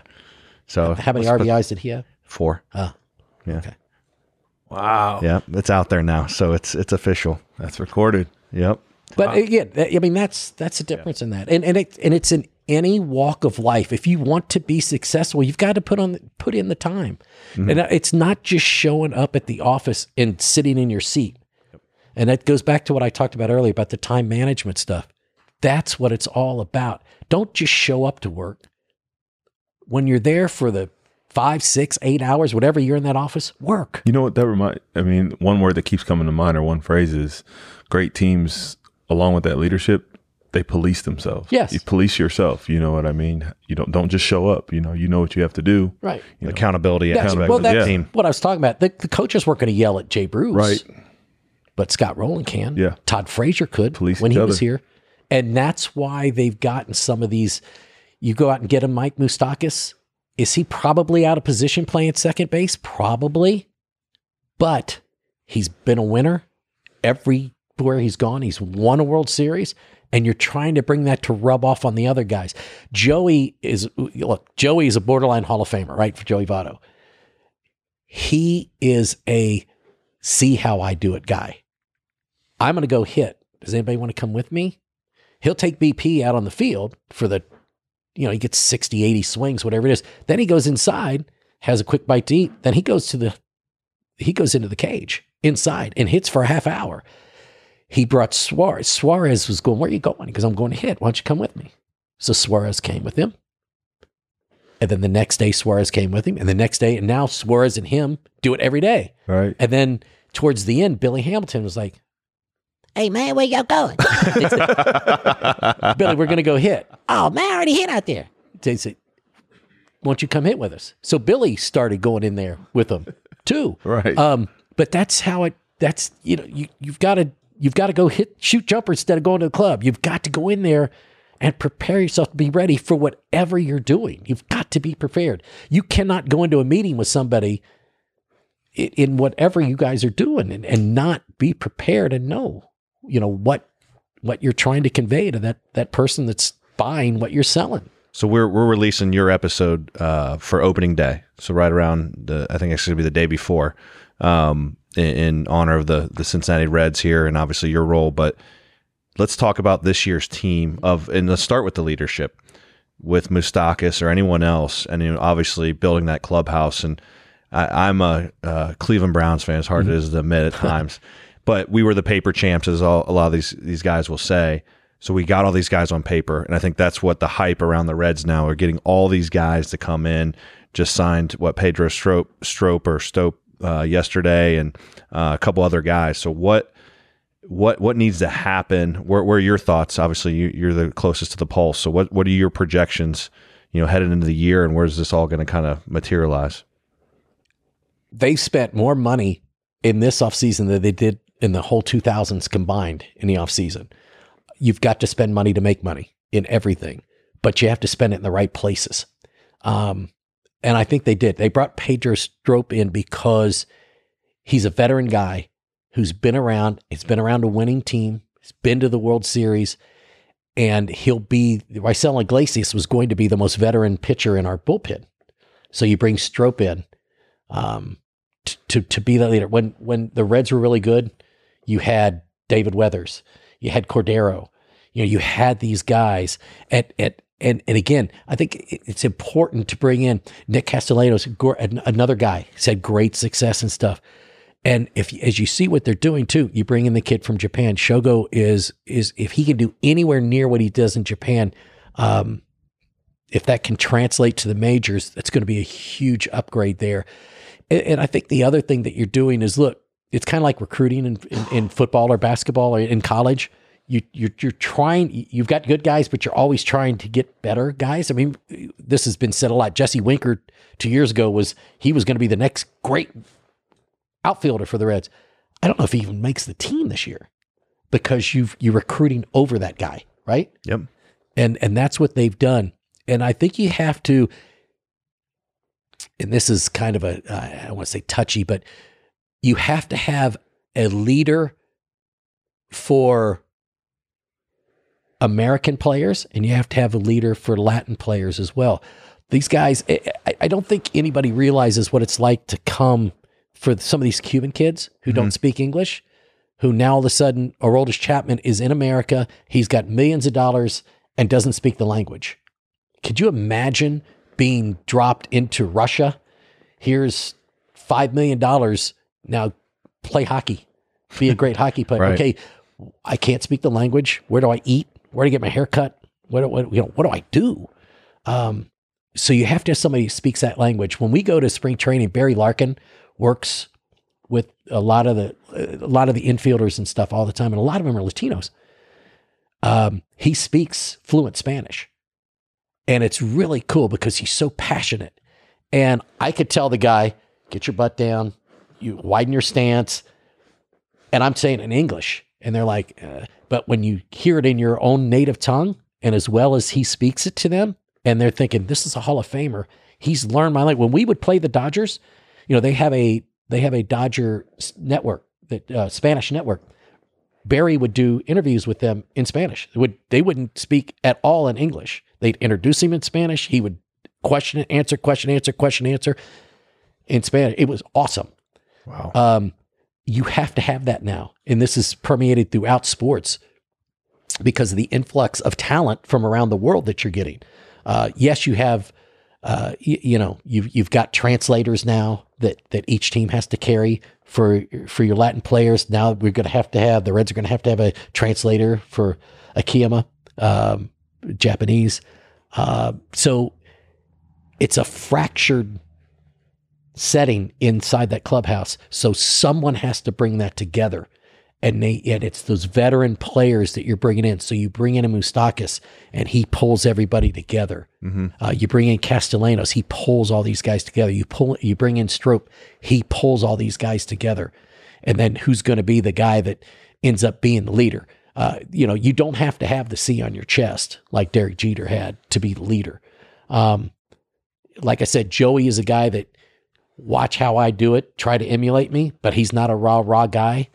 So how many R B Is did he have? Four. Oh, yeah. Okay. Wow. Yeah, it's out there now, so it's it's official. That's recorded. Yep. But wow. Again, I mean, that's that's the difference yeah. in that, and and it and it's in any walk of life. If you want to be successful, you've got to put on put in the time, mm-hmm. and it's not just showing up at the office and sitting in your seat. And that goes back to what I talked about earlier about the time management stuff. That's what it's all about. Don't just show up to work. When you're there for the five, six, eight hours, whatever you're in that office, work. You know what that reminds, I mean, one word that keeps coming to mind or one phrase is great teams, along with that leadership, they police themselves. Yes. You police yourself. You know what I mean? You don't don't just show up. You know, you know what you have to do. Right. You know, accountability. That's, accountability. Well, that's yeah. what I was talking about. The, the coaches weren't going to yell at Jay Bruce. Right. But Scott Rowland can. Yeah. Todd Frazier could police when he other. was here. And that's why they've gotten some of these. You go out and get a Mike Moustakas. Is he probably out of position playing second base? Probably. But he's been a winner everywhere he's gone. He's won a World Series. And you're trying to bring that to rub off on the other guys. Joey is, look, Joey is a borderline Hall of Famer, right? For Joey Votto. He is a see how I do it guy. I'm going to go hit. Does anybody want to come with me? He'll take B P out on the field for the, you know, he gets sixty, eighty swings, whatever it is. Then he goes inside, has a quick bite to eat. Then he goes to the, he goes into the cage inside and hits for a half hour. He brought Suarez. Suarez was going, where are you going? Because I'm going to hit. Why don't you come with me? So Suarez came with him. And then the next day Suarez came with him. And the next day, and now Suarez and him do it every day. Right. And then towards the end, Billy Hamilton was like, hey, man, where y'all going? Billy, we're going to go hit. Oh, man, I already hit out there. They said, won't you come hit with us? So Billy started going in there with them too. Right. Um, but that's how it, that's, you know, you, you've got to, you've got to go hit, shoot jumper instead of going to the club. You've got to go in there and prepare yourself to be ready for whatever you're doing. You've got to be prepared. You cannot go into a meeting with somebody in, in whatever you guys are doing and, and not be prepared and know. You know what, what you're trying to convey to that that person that's buying what you're selling. So we're we're releasing your episode uh, for opening day. So right around the, I think it's going to be the day before, um, in, in honor of the the Cincinnati Reds here, and obviously your role. But let's talk about this year's team of, and let's start with the leadership with Moustakas or anyone else, and you know, obviously building that clubhouse. And I, I'm a uh, Cleveland Browns fan, as hard mm-hmm. as it is to admit at times. But we were the paper champs, as all, a lot of these these guys will say. So we got all these guys on paper, and I think that's what the hype around the Reds now are getting all these guys to come in. Just signed what Pedro Strop, Strop or Stope uh, yesterday, and uh, a couple other guys. So what what what needs to happen? Where, where are your thoughts? Obviously, you, you're the closest to the pulse. So what what are your projections? You know, headed into the year, and where's this all going to kind of materialize? They spent more money in this offseason than they did in the whole two thousands combined in the offseason. You've got to spend money to make money in everything, but you have to spend it in the right places. Um, and I think they did. They brought Pedro Strop in because he's a veteran guy who's been around. He's been around a winning team. He's been to the World Series. And he'll be, Raisel Iglesias was going to be the most veteran pitcher in our bullpen. So you bring Strop in um, to, to, to be that leader. When, when the Reds were really good, you had David Weathers, you had Cordero, you know, you had these guys at, at, and, and again, I think it's important to bring in Nick Castellanos, another guy who's had great success and stuff. And if, as you see what they're doing too, you bring in the kid from Japan, Shogo is, is if he can do anywhere near what he does in Japan, um, if that can translate to the majors, that's going to be a huge upgrade there. And, and I think the other thing that you're doing is, look, it's kind of like recruiting in, in, in football or basketball or in college. You, you're, you're trying, you've got good guys, but you're always trying to get better guys. I mean, this has been said a lot. Jesse Winker two years ago was, he was going to be the next great outfielder for the Reds. I don't know if he even makes the team this year because you've, you're recruiting over that guy, right? Yep. And, and that's what they've done. And I think you have to, and this is kind of a, uh, I don't want to say touchy, but you have to have a leader for American players, and you have to have a leader for Latin players as well. These guys, I, I don't think anybody realizes what it's like to come for some of these Cuban kids who mm-hmm. don't speak English, who now all of a sudden, Aroldis Chapman is in America, he's got millions of dollars and doesn't speak the language. Could you imagine being dropped into Russia? Here's five million dollars, now play hockey, be a great hockey player. Right. Okay, I can't speak the language, where do I eat? Where to get my hair cut? What, what, you know, what do I do? Um, so you have to have somebody who speaks that language. When we go to spring training, Barry Larkin works with a lot of the a lot of the infielders and stuff all the time, and a lot of them are Latinos. Um, he speaks fluent Spanish, and it's really cool because he's so passionate. And I could tell the guy, get your butt down, you widen your stance, and I'm saying it in English. And they're like, uh, but when you hear it in your own native tongue, and as well as he speaks it to them, and they're thinking, this is a Hall of Famer. He's learned my language. When we would play the Dodgers, you know, they have a they have a Dodger network, the uh, Spanish network. Barry would do interviews with them in Spanish. They would they wouldn't speak at all in English. They'd introduce him in Spanish. He would question and answer, question answer, question answer in Spanish. It was awesome. Wow. Um, you have to have that now. And this is permeated throughout sports because of the influx of talent from around the world that you're getting. Uh, yes, you have, uh, y- you know, you've, you've got translators now that, that each team has to carry for, for your Latin players. Now we're going to have to have, the Reds are going to have to have a translator for Auriemma, um, Japanese. Uh, so it's a fractured setting inside that clubhouse. So someone has to bring that together. And they, and it's those veteran players that you're bringing in. So you bring in a Moustakis and he pulls everybody together. Mm-hmm. Uh, you bring in Castellanos, he pulls all these guys together. You pull, you bring in Strope, he pulls all these guys together. And then who's going to be the guy that ends up being the leader? Uh, you know, you don't have to have the C on your chest like Derek Jeter had to be the leader. Um, like I said, Joey is a guy that, watch how I do it, try to emulate me, but he's not a raw, raw guy.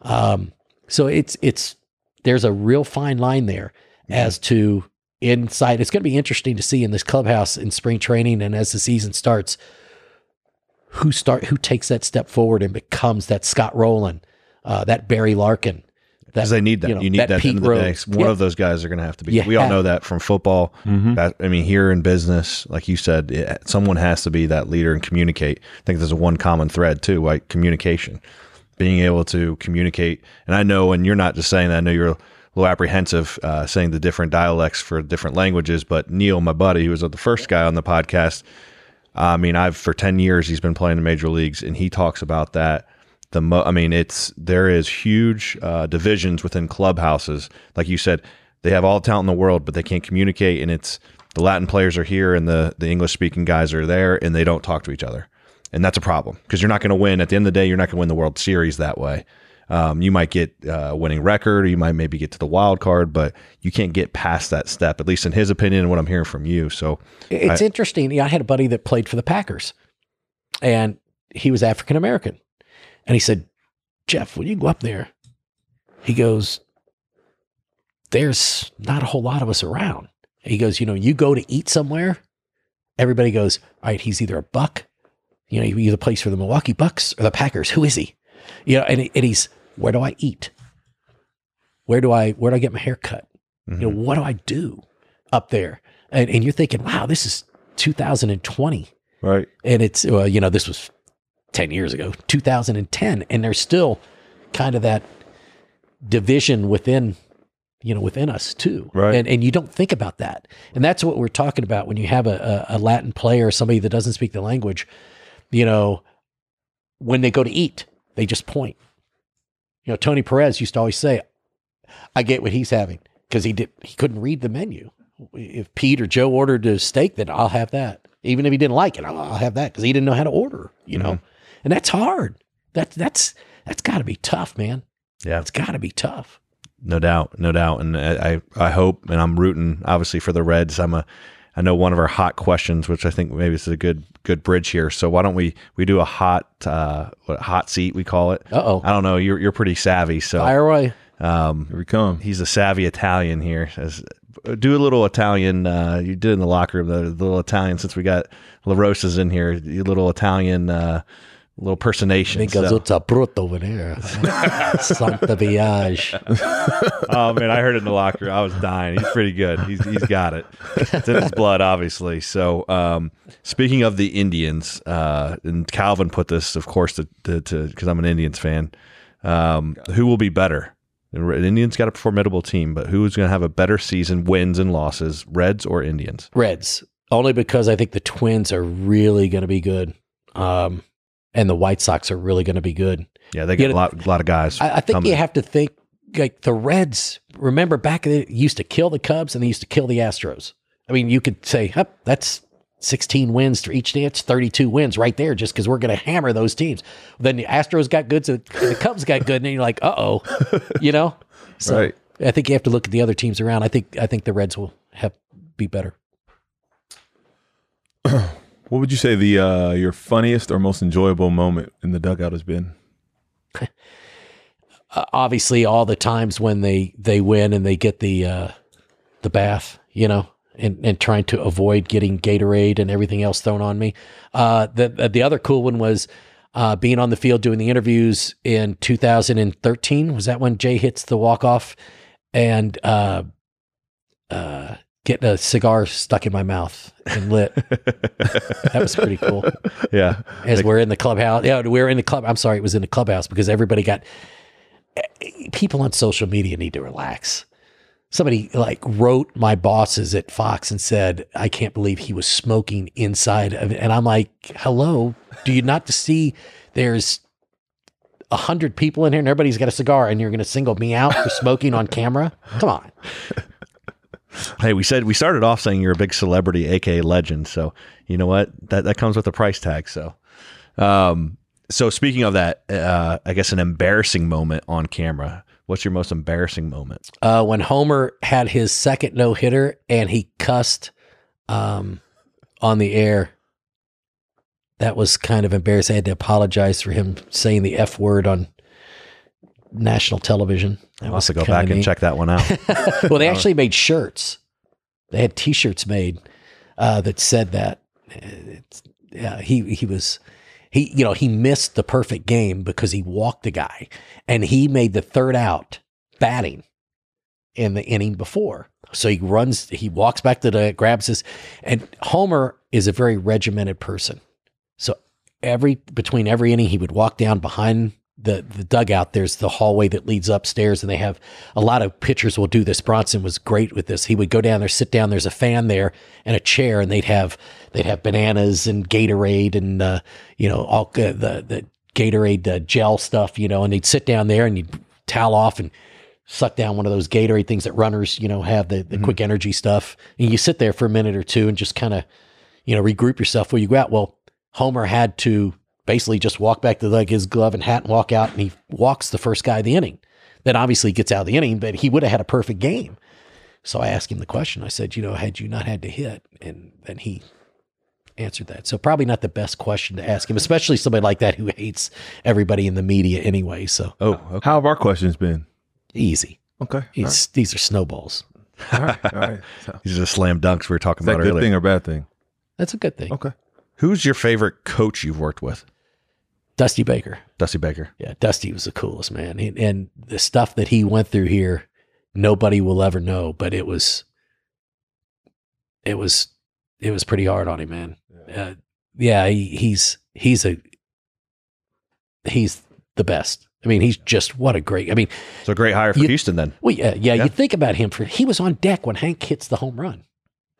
Um, so it's, it's, there's a real fine line there mm-hmm. as to inside. It's going to be interesting to see in this clubhouse in spring training. And as the season starts, who start, who takes that step forward and becomes that Scott Rowland, uh, that Barry Larkin, because they need that. You know, you need that, that end of the day. One yeah. of those guys are going to have to be. Yeah. We all know that from football. Mm-hmm. That, I mean, here in business, like you said, it, someone has to be that leader and communicate. I think there's a one common thread too, like communication, being able to communicate. And I know, and you're not just saying that. I know you're a little apprehensive uh, saying the different dialects for different languages. But Neil, my buddy, who was the first guy on the podcast, I mean, I've for ten years he's been playing in the major leagues, and he talks about that. The mo- I mean, it's there is huge uh, divisions within clubhouses. Like you said, they have all the talent in the world, but they can't communicate. And it's the Latin players are here, and the, the English speaking guys are there, and they don't talk to each other. And that's a problem because you're not going to win. At the end of the day, you're not going to win the World Series that way. Um, you might get a uh, winning record, or you might maybe get to the wild card, but you can't get past that step, at least in his opinion and what I'm hearing from you. So it's I, interesting. Yeah, I had a buddy that played for the Packers, and he was African American. And he said, Jeff, when you go up there, he goes, there's not a whole lot of us around. He goes, you know, you go to eat somewhere, everybody goes, all right, he's either a Buck, you know, he either plays for the Milwaukee Bucks or the Packers. Who is he? You know, and, and he's, where do I eat? Where do I, where do I get my hair cut? Mm-hmm. You know, what do I do up there? And, and you're thinking, wow, this is two thousand twenty. Right. And it's, well, you know, this was ten years ago, two thousand ten. And there's still kind of that division within, you know, within us too. Right. And, and you don't think about that. And that's what we're talking about when you have a, a Latin player, somebody that doesn't speak the language, you know, when they go to eat, they just point. You know, Tony Perez used to always say, I get what he's having, because he did, he couldn't read the menu. If Pete or Joe ordered a steak, then I'll have that. Even if he didn't like it, I'll, I'll have that, because he didn't know how to order, you know? Mm-hmm. And that's hard. That, that's, that's gotta be tough, man. Yeah. It's gotta be tough. No doubt. No doubt. And I, I, I hope, and I'm rooting obviously for the Reds. I'm a, I know one of our hot questions, which I think maybe this is a good, good bridge here. So why don't we, we do a hot, uh, what, hot seat, we call it. Uh-oh. I don't know. You're, you're pretty savvy. So fire away. Um, here we come. He's a savvy Italian here. As, do a little Italian. Uh, you did in the locker room, the, the little Italian, since we got La Rosa's in here, a little Italian, uh, little personation. Because so. It's a brutto over there. Santa Viage. Oh, man, I heard it in the locker room. I was dying. He's pretty good. He's He's got it. It's in his blood, obviously. So um, speaking of the Indians, uh, and Calvin put this, of course, to because I'm an Indians fan, um, who will be better? The Indians got a formidable team, but who is going to have a better season, wins and losses, Reds or Indians? Reds, only because I think the Twins are really going to be good. Um And the White Sox are really going to be good. Yeah, they get you know, a lot, lot of guys. I, I think coming. You have to think, like, the Reds, remember back, they used to kill the Cubs and they used to kill the Astros. I mean, you could say, oh, that's sixteen wins for each day. It's thirty-two wins right there just because we're going to hammer those teams. Then the Astros got good, so the Cubs got good, and then you're like, uh-oh, you know? So right. I think you have to look at the other teams around. I think I think the Reds will have be better. What would you say the uh, your funniest or most enjoyable moment in the dugout has been? uh, obviously, all the times when they, they win and they get the uh, the bath, you know, and, and trying to avoid getting Gatorade and everything else thrown on me. Uh, the the other cool one was uh, being on the field doing the interviews in two thousand thirteen. Was that when Jay hits the walk off and uh, uh, getting a cigar stuck in my mouth and lit? That was pretty cool. Yeah. As like, we're in the clubhouse. Yeah, we're in the club. I'm sorry, it was in the clubhouse because everybody got people on social media need to relax. Somebody like wrote my bosses at Fox and said, I can't believe he was smoking inside of it. And I'm like, hello, do you not see there's a hundred people in here and everybody's got a cigar and you're going to single me out for smoking on camera? Come on. Hey, we said we started off saying you're a big celebrity, A K A legend. So you know what, that that comes with a price tag. So, um, so speaking of that, uh, I guess an embarrassing moment on camera. What's your most embarrassing moment? Uh, when Homer had his second no hitter and he cussed um, on the air. That was kind of embarrassing. I had to apologize for him saying the F word on national television. That I'll have to go back neat. and check that one out. Well, they actually made shirts. They had T-shirts made uh, that said that. It's, yeah, he he was he you know he missed the perfect game because he walked a guy and he made the third out batting in the inning before. So he runs, he walks back to the grabs his, and Homer is a very regimented person. So every between every inning, he would walk down behind the the dugout. There's the hallway that leads upstairs, and they have a lot of pitchers will do this. Bronson was great with this. He would go down there, sit down. There's a fan there and a chair, and they'd have they'd have bananas and Gatorade and uh, you know all uh, the the Gatorade uh, gel stuff, you know, and they'd sit down there and you'd towel off and suck down one of those Gatorade things that runners you know have the, the mm-hmm. quick energy stuff, and you sit there for a minute or two and just kind of you know regroup yourself where you go out. Well, Homer had to basically just walk back to like his glove and hat and walk out, and he walks the first guy of the inning. Then obviously he gets out of the inning, but he would have had a perfect game. So I asked him the question. I said, you know, had you not had to hit? And then he answered that. So probably not the best question to ask him, especially somebody like that who hates everybody in the media anyway. So oh, okay. How have our questions been? Easy. Okay. He's, right. These are snowballs. All right. All right. So, these are the slam dunks we were talking about earlier. Is that a good thing or bad thing? That's a good thing. Okay. Who's your favorite coach you've worked with? Dusty Baker. Dusty Baker. Yeah, Dusty was the coolest, man. And, and the stuff that he went through here, nobody will ever know, but it was it was it was pretty hard on him, man. Yeah, uh, yeah he, he's he's a he's the best. I mean, he's just what a great. I mean, it's a great hire for you, Houston then. Well, yeah, yeah, yeah, you think about him for he was on deck when Hank hits the home run.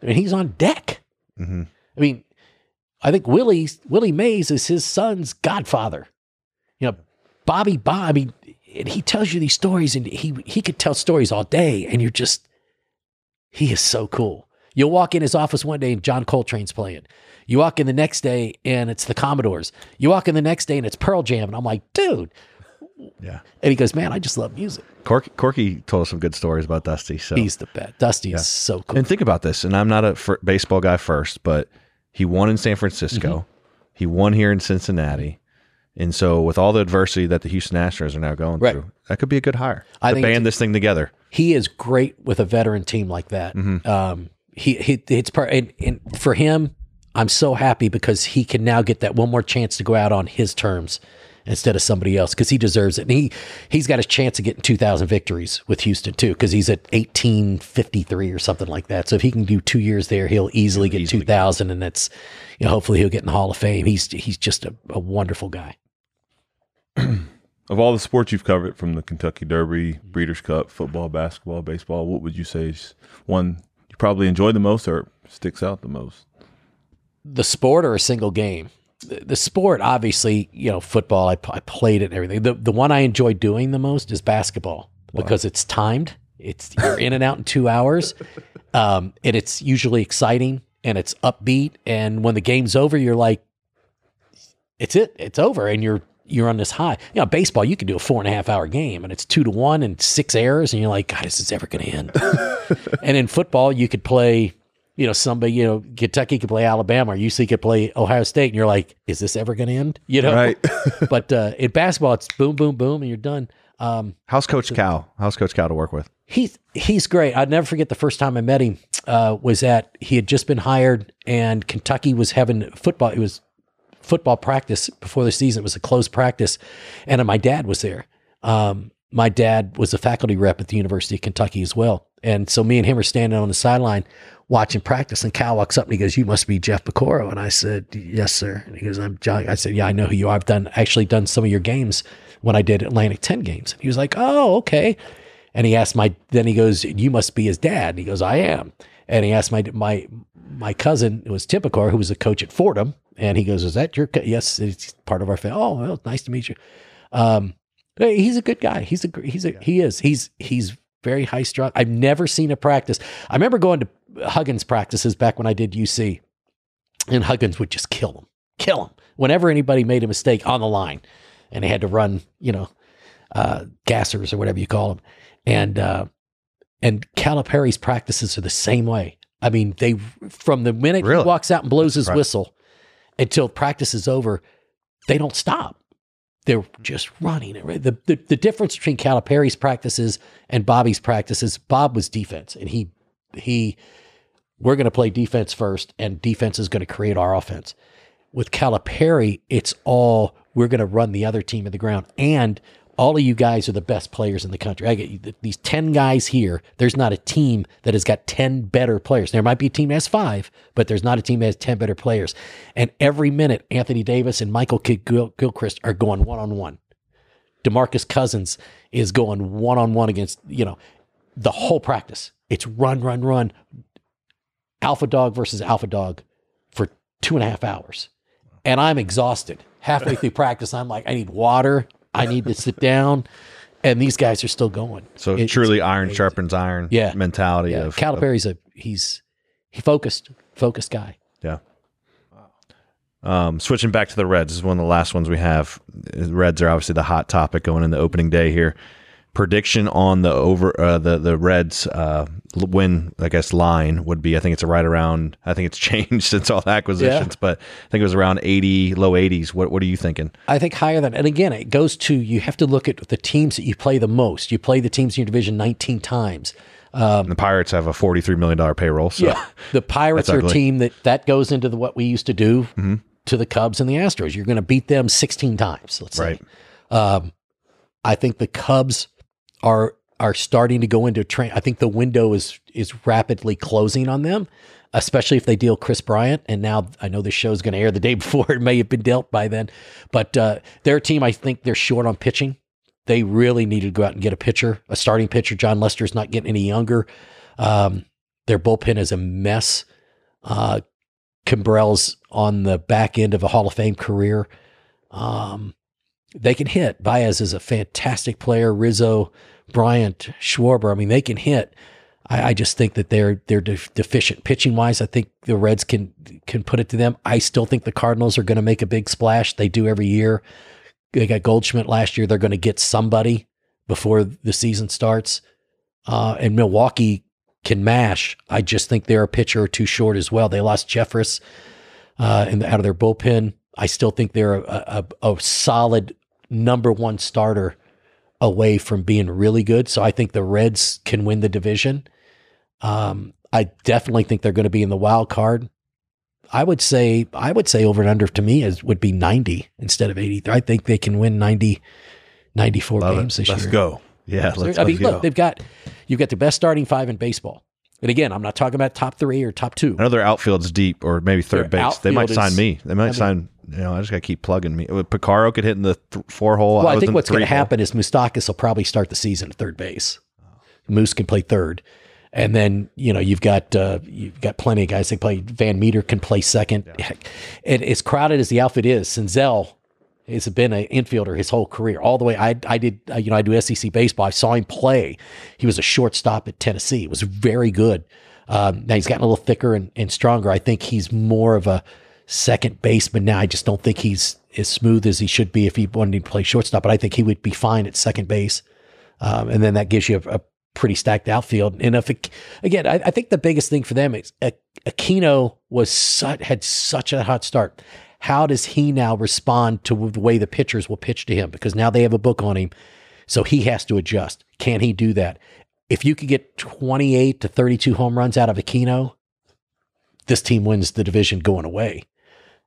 I mean, he's on deck. Mm-hmm. I mean, I think Willie Willie Mays is his son's godfather. You know, Bobby Bob, he, he tells you these stories, and he he could tell stories all day, and you're just, he is so cool. You'll walk in his office one day and John Coltrane's playing. You walk in the next day and it's the Commodores. You walk in the next day and it's Pearl Jam. And I'm like, dude. Yeah. And he goes, man, I just love music. Corky, Corky told us some good stories about Dusty. So he's the best. Dusty yeah. is so cool. And think about this. And I'm not a f- baseball guy first, but he won in San Francisco. Mm-hmm. He won here in Cincinnati. And so with all the adversity that the Houston Astros are now going right. through, that could be a good hire I to think band this thing together. He is great with a veteran team like that. Mm-hmm. Um, He, he it's part, and, and for him, I'm so happy because he can now get that one more chance to go out on his terms instead of somebody else, because he deserves it. And he, he's got his chance of getting two thousand victories with Houston too, because he's at eighteen fifty-three or something like that. So if he can do two years there, he'll easily he'll get easily. two thousand, and that's, you know, hopefully he'll get in the Hall of Fame. He's, he's just a, a wonderful guy. Of all the sports you've covered, from the Kentucky Derby, Breeders' Cup, football, basketball, baseball, what would you say is one you probably enjoy the most or sticks out the most? The sport or a single game? The, the sport, obviously, you know, football, I, I played it and everything. The the one I enjoy doing the most is basketball because wow. it's timed. It's you're in and out in two hours. Um, and it's usually exciting and it's upbeat. And when the game's over, you're like, it's it, it's over. And you're, you're on this high. You know, baseball, you can do a four and a half hour game and it's two to one and six errors. And you're like, God, is this ever going to end? And in football, you could play, you know, somebody, you know, Kentucky could play Alabama or U C could play Ohio State. And you're like, is this ever going to end? You know, right. But uh, in basketball, it's boom, boom, boom, and you're done. Um, How's Coach so, Cal? How's Coach Cal to work with? He's, he's great. I'd never forget the first time I met him uh, was that he had just been hired and Kentucky was having football. It was football practice before the season. It was a closed practice. And my dad was there. Um, my dad was a faculty rep at the University of Kentucky as well. And so me and him are standing on the sideline watching practice, and Cal walks up and he goes, you must be Jeff Piecoro. And I said, yes, sir. And he goes, I'm John. I said, yeah, I know who you are. I've done actually done some of your games when I did Atlantic ten games. And he was like, oh, okay. And he asked my, then he goes, you must be his dad. And he goes, I am. And he asked my, my, my cousin, it was Tim Piecoro, who was a coach at Fordham. And he goes, is that your co-? Yes, it's part of our family. Oh, well, nice to meet you. Um, he's a good guy. He's a, he's a, he is, he's, he's very high strung. I've never seen a practice. I remember going to Huggins practices back when I did U C, and Huggins would just kill him, kill him whenever anybody made a mistake on the line and they had to run, you know, uh, gassers or whatever you call them. And, uh, and Calipari's practices are the same way. I mean, they, from the minute really? he walks out and blows his right. whistle until practice is over, they don't stop. They're just running it. Right? The, the the difference between Calipari's practices and Bobby's practices, Bob was defense, and he he we're going to play defense first, and defense is going to create our offense. With Calipari, it's all we're going to run the other team in the ground, and all of you guys are the best players in the country. I get these ten guys here. There's not a team that has got ten better players. There might be a team that has five, but there's not a team that has ten better players. And every minute, Anthony Davis and Michael Gil- Gilchrist are going one-on-one. DeMarcus Cousins is going one-on-one against, you know, the whole practice. It's run, run, run. Alpha dog versus alpha dog for two and a half hours. And I'm exhausted. Halfway through practice, I'm like, I need water. I need to sit down, and these guys are still going. So it, truly, iron crazy. sharpens iron. Yeah. mentality yeah. of Calipari's of, a he's he focused, focused guy. Yeah. Wow. Um, switching back to the Reds, this is one of the last ones we have. Reds are obviously the hot topic going into opening day here. Prediction on the over uh, the the Reds uh, win, I guess, line would be. I think it's a right around. I think it's changed since all the acquisitions, yeah. but I think it was around eighty, low eighties. What what are you thinking? I think higher than. And again, it goes to you have to look at the teams that you play the most. You play the teams in your division nineteen times. Um, the Pirates have a forty-three million dollar payroll. So yeah, the Pirates are a team that that goes into the what we used to do mm-hmm. to the Cubs and the Astros. You're going to beat them sixteen times. Let's right. say. Um, I think the Cubs are are starting to go into a train. I think the window is is rapidly closing on them, especially if they deal Chris Bryant. And now I know this show is going to air the day before. It may have been dealt by then. But uh, their team, I think they're short on pitching. They really needed to go out and get a pitcher, a starting pitcher. John Lester's not getting any younger. Um, their bullpen is a mess. Uh, Kimbrell's on the back end of a Hall of Fame career. Um, they can hit. Baez is a fantastic player. Rizzo, Bryant, Schwarber. I mean, they can hit. I, I just think that they're they're de- deficient pitching wise. I think the Reds can can put it to them. I still think the Cardinals are going to make a big splash. They do every year. They got Goldschmidt last year. They're going to get somebody before the season starts. Uh, and Milwaukee can mash. I just think they're a pitcher or two short as well. They lost Jeffress uh, in the, out of their bullpen. I still think they're a, a, a solid number one starter away from being really good. So I think the Reds can win the division. Um, I definitely think they're going to be in the wild card. I would say I would say over and under to me is would be ninety instead of eighty. I think they can win ninety, ninety-four Love games it. this let's year. Let's go. Yeah, let's, I mean, let's look, go. They've got you've got the best starting five in baseball. And again, I'm not talking about top three or top two. I know their outfield's deep or maybe third their base. They might is, sign me. They might I mean, sign, you know, I just got to keep plugging me. Piecoro could hit in the th- four hole. Well, I, I think what's going to happen is Moustakas will probably start the season at third base. Moose can play third. And then, you know, you've got uh, you've got plenty of guys that play. Van Meter can play second. Yeah. And as crowded as the outfit is, Senzel has been an infielder his whole career. All the way, I I did, you know, I do S E C baseball. I saw him play. He was a shortstop at Tennessee. He was very good. Um, now he's gotten a little thicker and, and stronger. I think he's more of a second baseman now. I just don't think he's as smooth as he should be if he wanted to play shortstop. But I think he would be fine at second base. Um, and then that gives you a, a pretty stacked outfield. And if it, again, I, I think the biggest thing for them is Aquino was such, had such a hot start. How does he now respond to the way the pitchers will pitch to him? Because now they have a book on him, so he has to adjust. Can he do that? If you could get twenty-eight to thirty-two home runs out of Aquino, this team wins the division going away.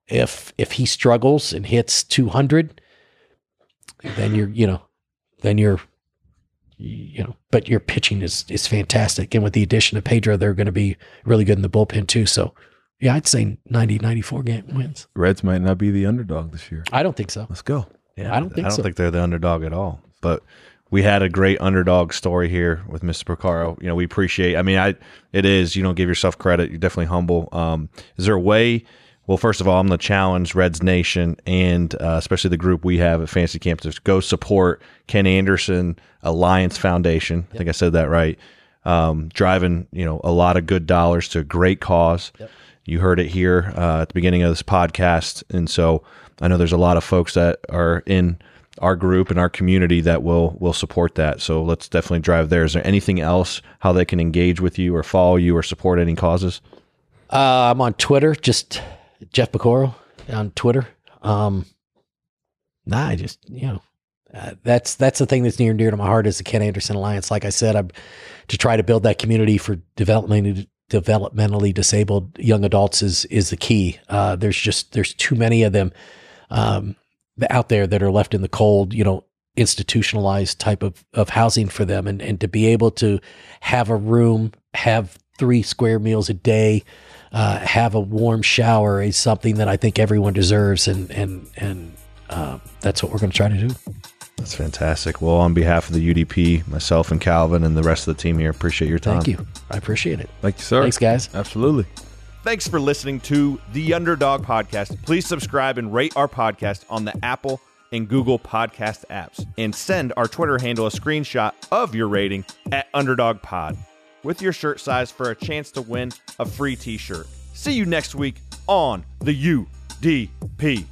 If if he struggles and hits two hundred, then you're you know, then you're. You know, but your pitching is is fantastic, and with the addition of Pedro, they're going to be really good in the bullpen too. So, yeah, I'd say ninety, ninety-four game wins. Reds might not be the underdog this year. I don't think so. Let's go. Yeah, I don't think I don't so. think they're the underdog at all. But we had a great underdog story here with Mister Piecoro. You know, we appreciate. I mean, I it is. You don't give yourself credit. You're definitely humble. Um, is there a way? Well, first of all, I'm going to challenge Reds Nation and uh, especially the group we have at Fantasy Camp to go support Ken Anderson Alliance Foundation. I yep. think I said that right. Um, driving, you know, a lot of good dollars to a great cause. Yep. You heard it here uh, at the beginning of this podcast. And so I know there's a lot of folks that are in our group and our community that will will support that. So let's definitely drive there. Is there anything else, how they can engage with you or follow you or support any causes? Uh, I'm on Twitter, just... Jeff Piecoro on Twitter. Um, nah, I just, you know, uh, that's, that's the thing that's near and dear to my heart is the Ken Anderson Alliance. Like I said, I'm to try to build that community for developmentally, developmentally disabled young adults is, is the key. Uh, there's just, there's too many of them um, out there that are left in the cold, you know, institutionalized type of, of housing for them. And, and to be able to have a room, have three square meals a day, Uh, have a warm shower is something that I think everyone deserves, and and and uh, that's what we're going to try to do. That's fantastic. Well, on behalf of the U D P, myself and Calvin and the rest of the team here, appreciate your time. Thank you. I appreciate it. Thank you, sir. Thanks, guys. Absolutely. Thanks for listening to The Underdog Podcast. Please subscribe and rate our podcast on the Apple and Google Podcast apps, and send our Twitter handle a screenshot of your rating at Underdog Pod with your shirt size for a chance to win a free t-shirt. See you next week on the U D P.